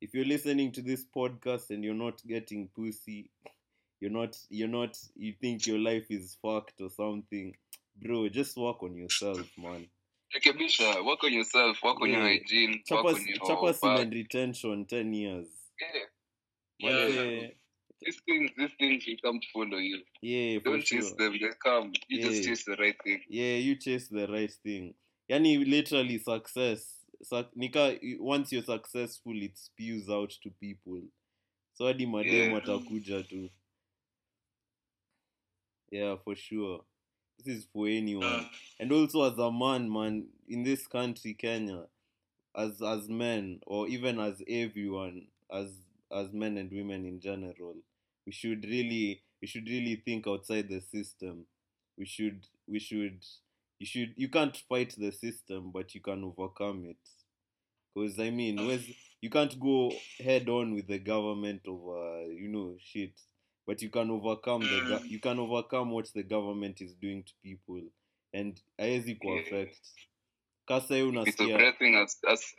if you're listening to this podcast and you're not getting pussy, you're not, you're not, you think your life is fucked or something, bro. Just work on yourself, man. Okay, Misha, work on yourself. Work on yeah. your hygiene. Chapas, work on your chapas oh, and retention. Ten years. Yeah. yeah. yeah. These things, these things will come to follow you. Yeah, for Don't sure. chase them, they come. You yeah. just chase the right thing. Yeah, you chase the right thing. Yani, literally, success. Nika, once you're successful, it spews out to people. So, adi madem watakuja tu. Yeah, for sure. This is for anyone. And also, as a man, man, in this country, Kenya, as as men, or even as everyone, as as men and women in general, we should really, we should really think outside the system. We should, we should, you should, you can't fight the system, but you can overcome it. Because, I mean, you can't go head on with the government over, you know, shit. But you can overcome the, you can overcome what the government is doing to people. And haiwezi kuaffect. It's a great thing as as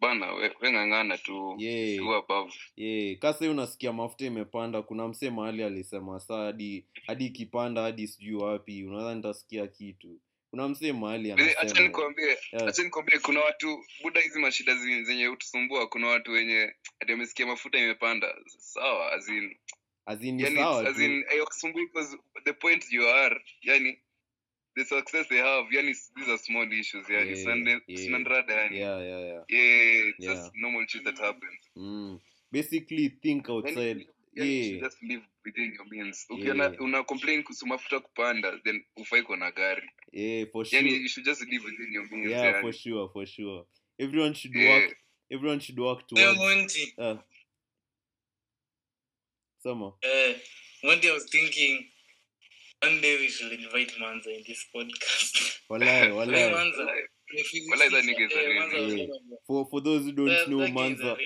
bana wengangana to go above. Yeah, kasa unasikia mafuta imepanda, kuna mse mahali alisema saa hadi hadi kipanda hadi sijui wapi, unaweza nitasikia kitu. Kuna mse mahali anasema. Acha nikwambie, acha nikwambie kuna watu buda hizi mashida zenye utusumbua, kuna watu wenye hadi wamesikia mafuta imepanda. Sawa, as in as in yani, sawa. As in ayo kusumbui because the point you are, yani the success they have, yani, these are small issues, yeah. Yeah, Sunday, yeah. Sunday, yani. yeah, yeah, yeah. Yeah, it's yeah. just normal shit that happens. Mm. Basically, think outside. Yeah, yeah. Just live within your means. Okay, yeah. una, una complain kuhusu mafuta kupanda, then ufai kuna gari. Yeah, for sure. Yani, you should just live within your means. Yeah, yani. for sure, for sure. Everyone should yeah. work. Everyone should work towards. Yeah, uh, Summer. Uh, one day I was thinking, one day we should invite Manza in this podcast. Walai, walai. Manza, walai that nigga is a real person. For for those who don't that, know, that Manza,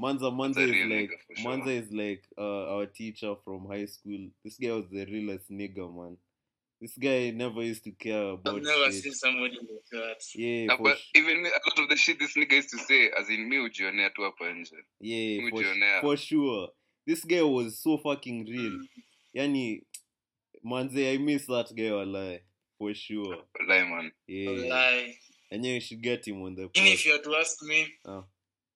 Manza, Manza is like nigga, sure. Manza is like uh, our teacher from high school. This guy was the realest nigga, man. This guy never used to care about. I've never shit. seen somebody like that. Yeah, nah, but sh- even a lot of the shit this nigga used to say, as in me ujionea tu hapa nje. Yeah, for, for sure. This guy was so fucking real. Yani. Manze, I miss that guy, walai, for sure. Walai, man. Yeah. Walai. And you should get him on the podcast. Even if you had to ask me, oh.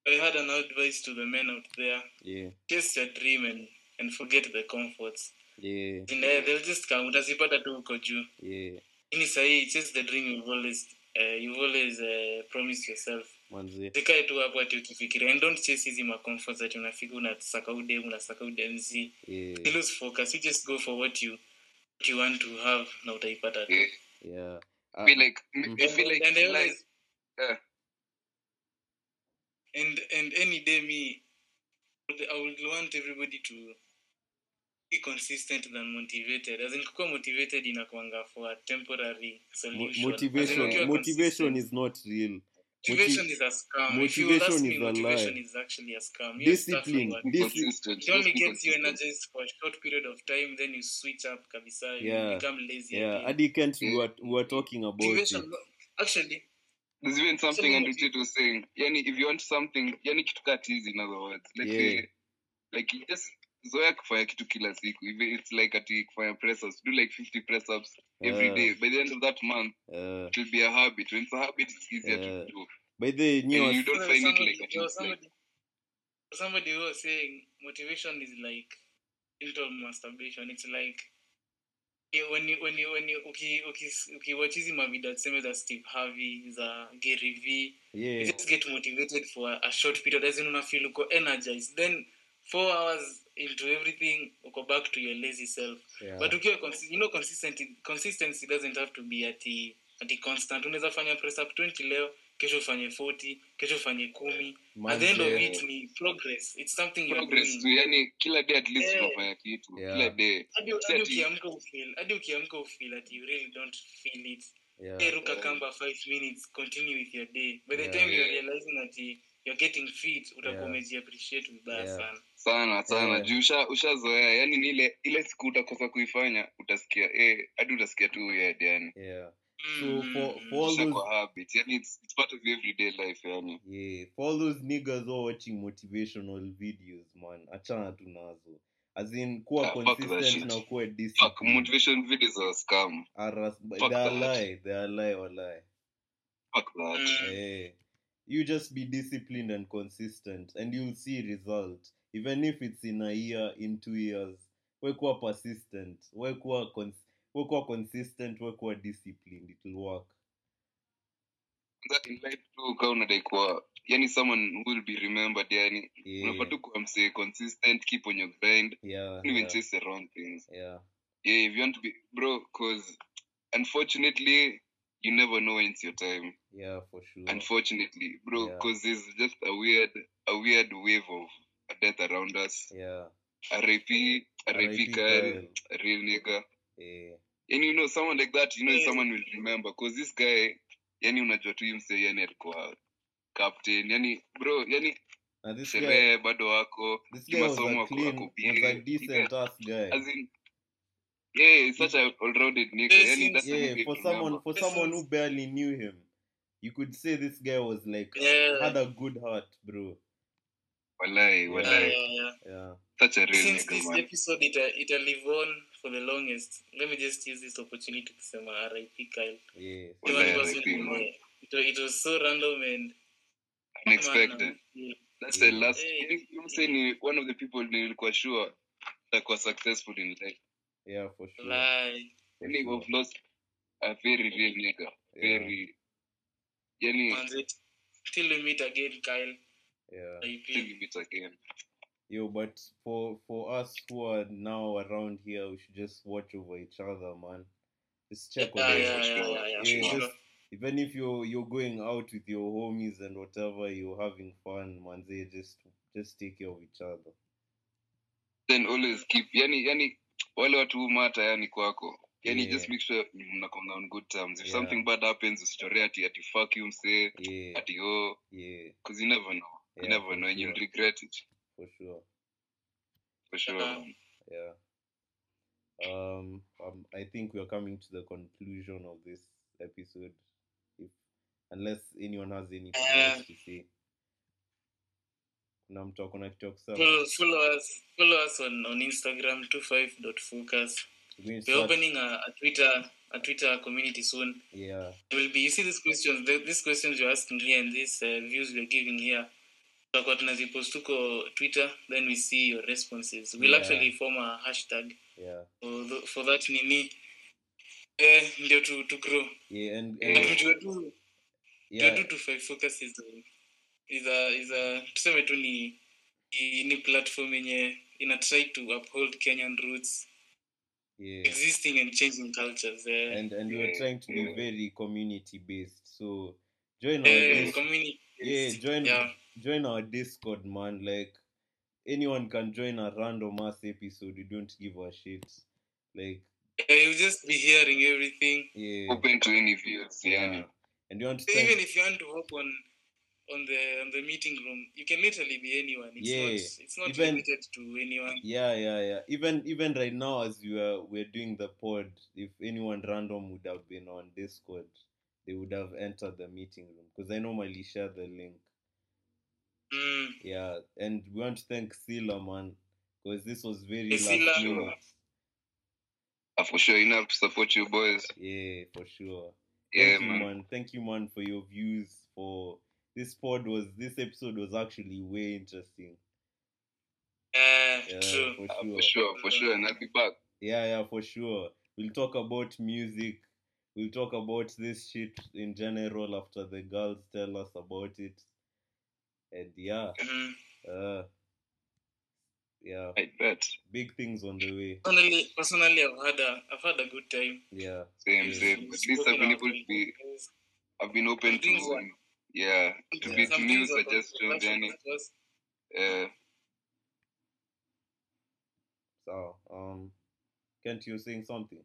I had an advice to the men out there. Yeah. Chase your dream and, and forget the comforts. Yeah. And uh, they'll just come. Utazipata tu uko juu. Yeah. Ini sahi, chase the dream you've always, uh, you've always uh, promised yourself. Manze. Zikae tu hapo ati ukifikiri. And don't chase hizi ma comforts that unafika unasakaude, unasakaude mzi. Yeah. You lose focus. You just go for what you... you want to have now utaipata yeah, yeah. Uh, feel like I feel like and, and, always, yeah. and and any day me I would want everybody to be consistent than motivated, as in kuwa motivated inakuanga for a temporary solution. Motivation in, motivation is not real. Motivation Motiv- is a scam. Motivation is me, a motivation lie. is actually a scam. You Discipline. Discipline. It only gets you energized for a short period of time, then you switch up, kabisa, yeah. you become lazy. Yeah, again. Adi Kent, we were, we were talking about motivation, it. Actually, there's even something actually, Andrew Tate was saying. Yani, if you want something, yani kitu cut easy, in other words. Let's yeah. say, like, you just zoea kufanya kitu kila siku. It's like ati kufanya press-ups. Do like fifty press-ups every uh, day. By the end of that month, uh, it will be a habit. When it's a habit, it's easier uh, to do. By the, you, know, you don't find it like a somebody was saying motivation is like little masturbation. It's like when you when you when you okay okay okay watch hizi mavideo tuseme za Steve Harvey za Gary V, yeah. You just get motivated for a, a short period as you don't feel uko energized, then four hours into everything uko back to your lazy self, yeah. But ukiwa consi- you know consistency consistency doesn't have to be at the at the constant. Unaweza fanya press up twenty leo, kesho fanye forty, kesho fanye kumi. At the end of it ni progress. It's something you progress to, yani kila day at least unafanya eh, kitu yeah. Kila day hadi ukiamka ufeel hadi ukiamka ufeel that you really don't feel it, yeah. Hey, ruka kamba five minutes, continue with your day. By the yeah. time you're realizing that you're getting fit utakuwa umeji appreciate vibaya sana sana sana juu usha ushazoea, yani ni ile ile siku utakosa kuifanya utasikia eh hadi utasikia tu weird, yani yeah. So for, for all those habits, yeah, it's, it's part of everyday life, yani. Yeah, for all those niggas who are watching motivational videos, man, achana tu nazo. As in, kuwa yeah, consistent na kuwa disciplined. Fuck, motivation videos are a scam. Aras, fuck they are that. Lie, they are lie or lie. Fuck that. Yeah. You just be disciplined and consistent, and you'll see results. Even if it's in a year, in two years, we kuwa persistent, we kuwa consistent. Work more consistent, work more disciplined. It will work. That in life too, kauna daikuwa. Yani someone will be remembered. Yani, unapatu kuamse consistent, keep on your grind. Yeah. Don't even yeah. chase the wrong things. Yeah. Yeah, if you want to be, bro, cause unfortunately, you never know when it's your time. Yeah, for sure. Unfortunately, bro, yeah. cause there's just a weird, a weird wave of death around us. Yeah. R I P, R I P girl, real nigga. Yeah. And you know someone like that, you know yeah. someone will remember, because this guy, yani unajua tu himse yani alikuwa captain, yani bro, yani sherehe bado wako, masomo wako wako big, as in yeah, he's such a all-rounded nigga. Yani that's yeah, for someone remember. For someone who barely knew him, you could say this guy was like yeah. had a good heart, bro. Walai, walai. Yeah, yeah, yeah. yeah. Such a real Since nigga, this man. Episode, it it'll live on for the longest. Let me just use this opportunity to say my R I P Kyle. Yeah. Well, it, was R I P, man. It, it was so random and unexpected. Man, yeah. That's yeah. the last. Hey, you you yeah. saying one of the people you were sure that was successful in life. Yeah, for sure. Like, you have lost a very real nigga. Yeah. Very. Yeah. Till we meet again, Kyle. Yeah. Till we meet again. Yo, but for for us who are now around here, we should just watch over each other, man. Just check yeah, on yeah, yeah, yeah, yeah, yeah, sure. Just, even if you're you're going out with your homies and whatever, you're having fun, man. They just just take care of each other. Then always keep yani yani wale watu who matter yani kwako. Yani yeah. just make sure you come on good terms. If yeah. something bad happens, it's your reality. At the fuck you say, yeah. at the oh, yeah. Cause you never know. You yeah, never know, and sure. you'll regret it. For sure. For sure. Um, yeah. Um, um. I think we are coming to the conclusion of this episode. If, unless anyone has anything uh, else to say. Now I'm talking like talk some. Follow, follow us. Follow us on, on Instagram two five four cast. We're opening a, a Twitter a Twitter community soon. Yeah. It will be. You see these questions. The, these questions you're asking here and these uh, views we're giving here. Kwa tunazipost tuko Twitter, then we see your responses. We'll yeah. actually form a hashtag. Yeah. For, the, for that nini, eh, ndio to to grow. Yeah, and to do to five focus is a, is a is a tuseme tu ni ni platform yenye ina try to uphold Kenyan roots. Yeah. Existing and changing cultures. Eh. And and we are trying to be very community based. So join our eh, community. Yeah, join yeah. Join our Discord, man. Like, anyone can join a random ass episode. You don't give a shit. Like, yeah, you'll just be hearing everything. Yeah. Open to any views. Yeah. yeah. And you want to even if you want to hop on, on the on the meeting room, you can literally be anyone. It's yeah. Not, it's not even, limited to anyone. Yeah, yeah, yeah. Even even right now, as we are we're doing the pod, if anyone random would have been on Discord, they would have entered the meeting room because I normally share the link. Mm. Yeah, and we want to thank Sila, man, because this was very hey, last minute. Uh, for sure, enough to support you boys. Yeah, for sure. Yeah, thank man. You, man. Thank you, man, for your views. For this pod was this episode was actually way interesting. Yeah, true. For sure. Uh, for sure, for sure, and I'll be back. Yeah, yeah, for sure. We'll talk about music. We'll talk about this shit in general after the girls tell us about it. And yeah. Mm-hmm. Uh, yeah. I bet. Big things on the way. Personally, personally I've had a I've had a good time. Yeah. Same, yes. same. At least I've been able to be I've been open to are, yeah. To yeah. Be new suggestions and yeah. So um can't you sing something?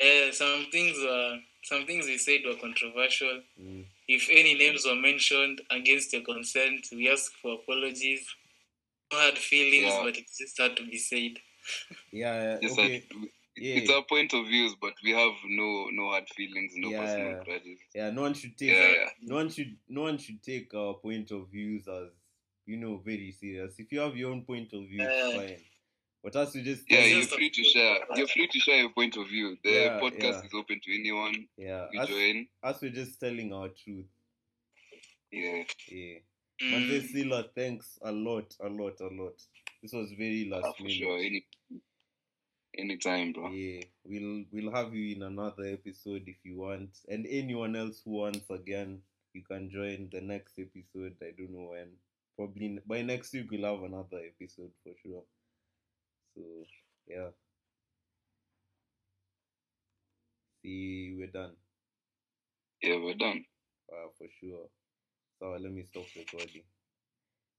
Yeah, some things were, some things he said were controversial. Mm. If any names were mentioned against your consent, we ask for apologies. No hard feelings, yeah. But it just had to be said. Yeah, yeah. Okay. Had, it's yeah. Our point of views, but we have no no hard feelings, no yeah, personal grudges. Yeah, no one should take yeah, yeah. no one should no one should take our point of views as, you know, very serious. If you have your own point of view, it's yeah. fine. But as you just yeah, you're free to share. You're free to share your point of view. The yeah, podcast yeah. is open to anyone. Yeah, you as, join. As we're just telling our truth. Yeah. Yeah. Mm. Manze Sila, thanks a lot, a lot, a lot. This was very last ah, for minute. Sure. Any anytime, bro. Yeah, we'll we'll have you in another episode if you want, and anyone else who wants again, you can join the next episode. I don't know when. Probably by next week we'll have another episode for sure. So, yeah. See, we're done. Yeah, we're done. Uh, for sure. So, let me stop recording.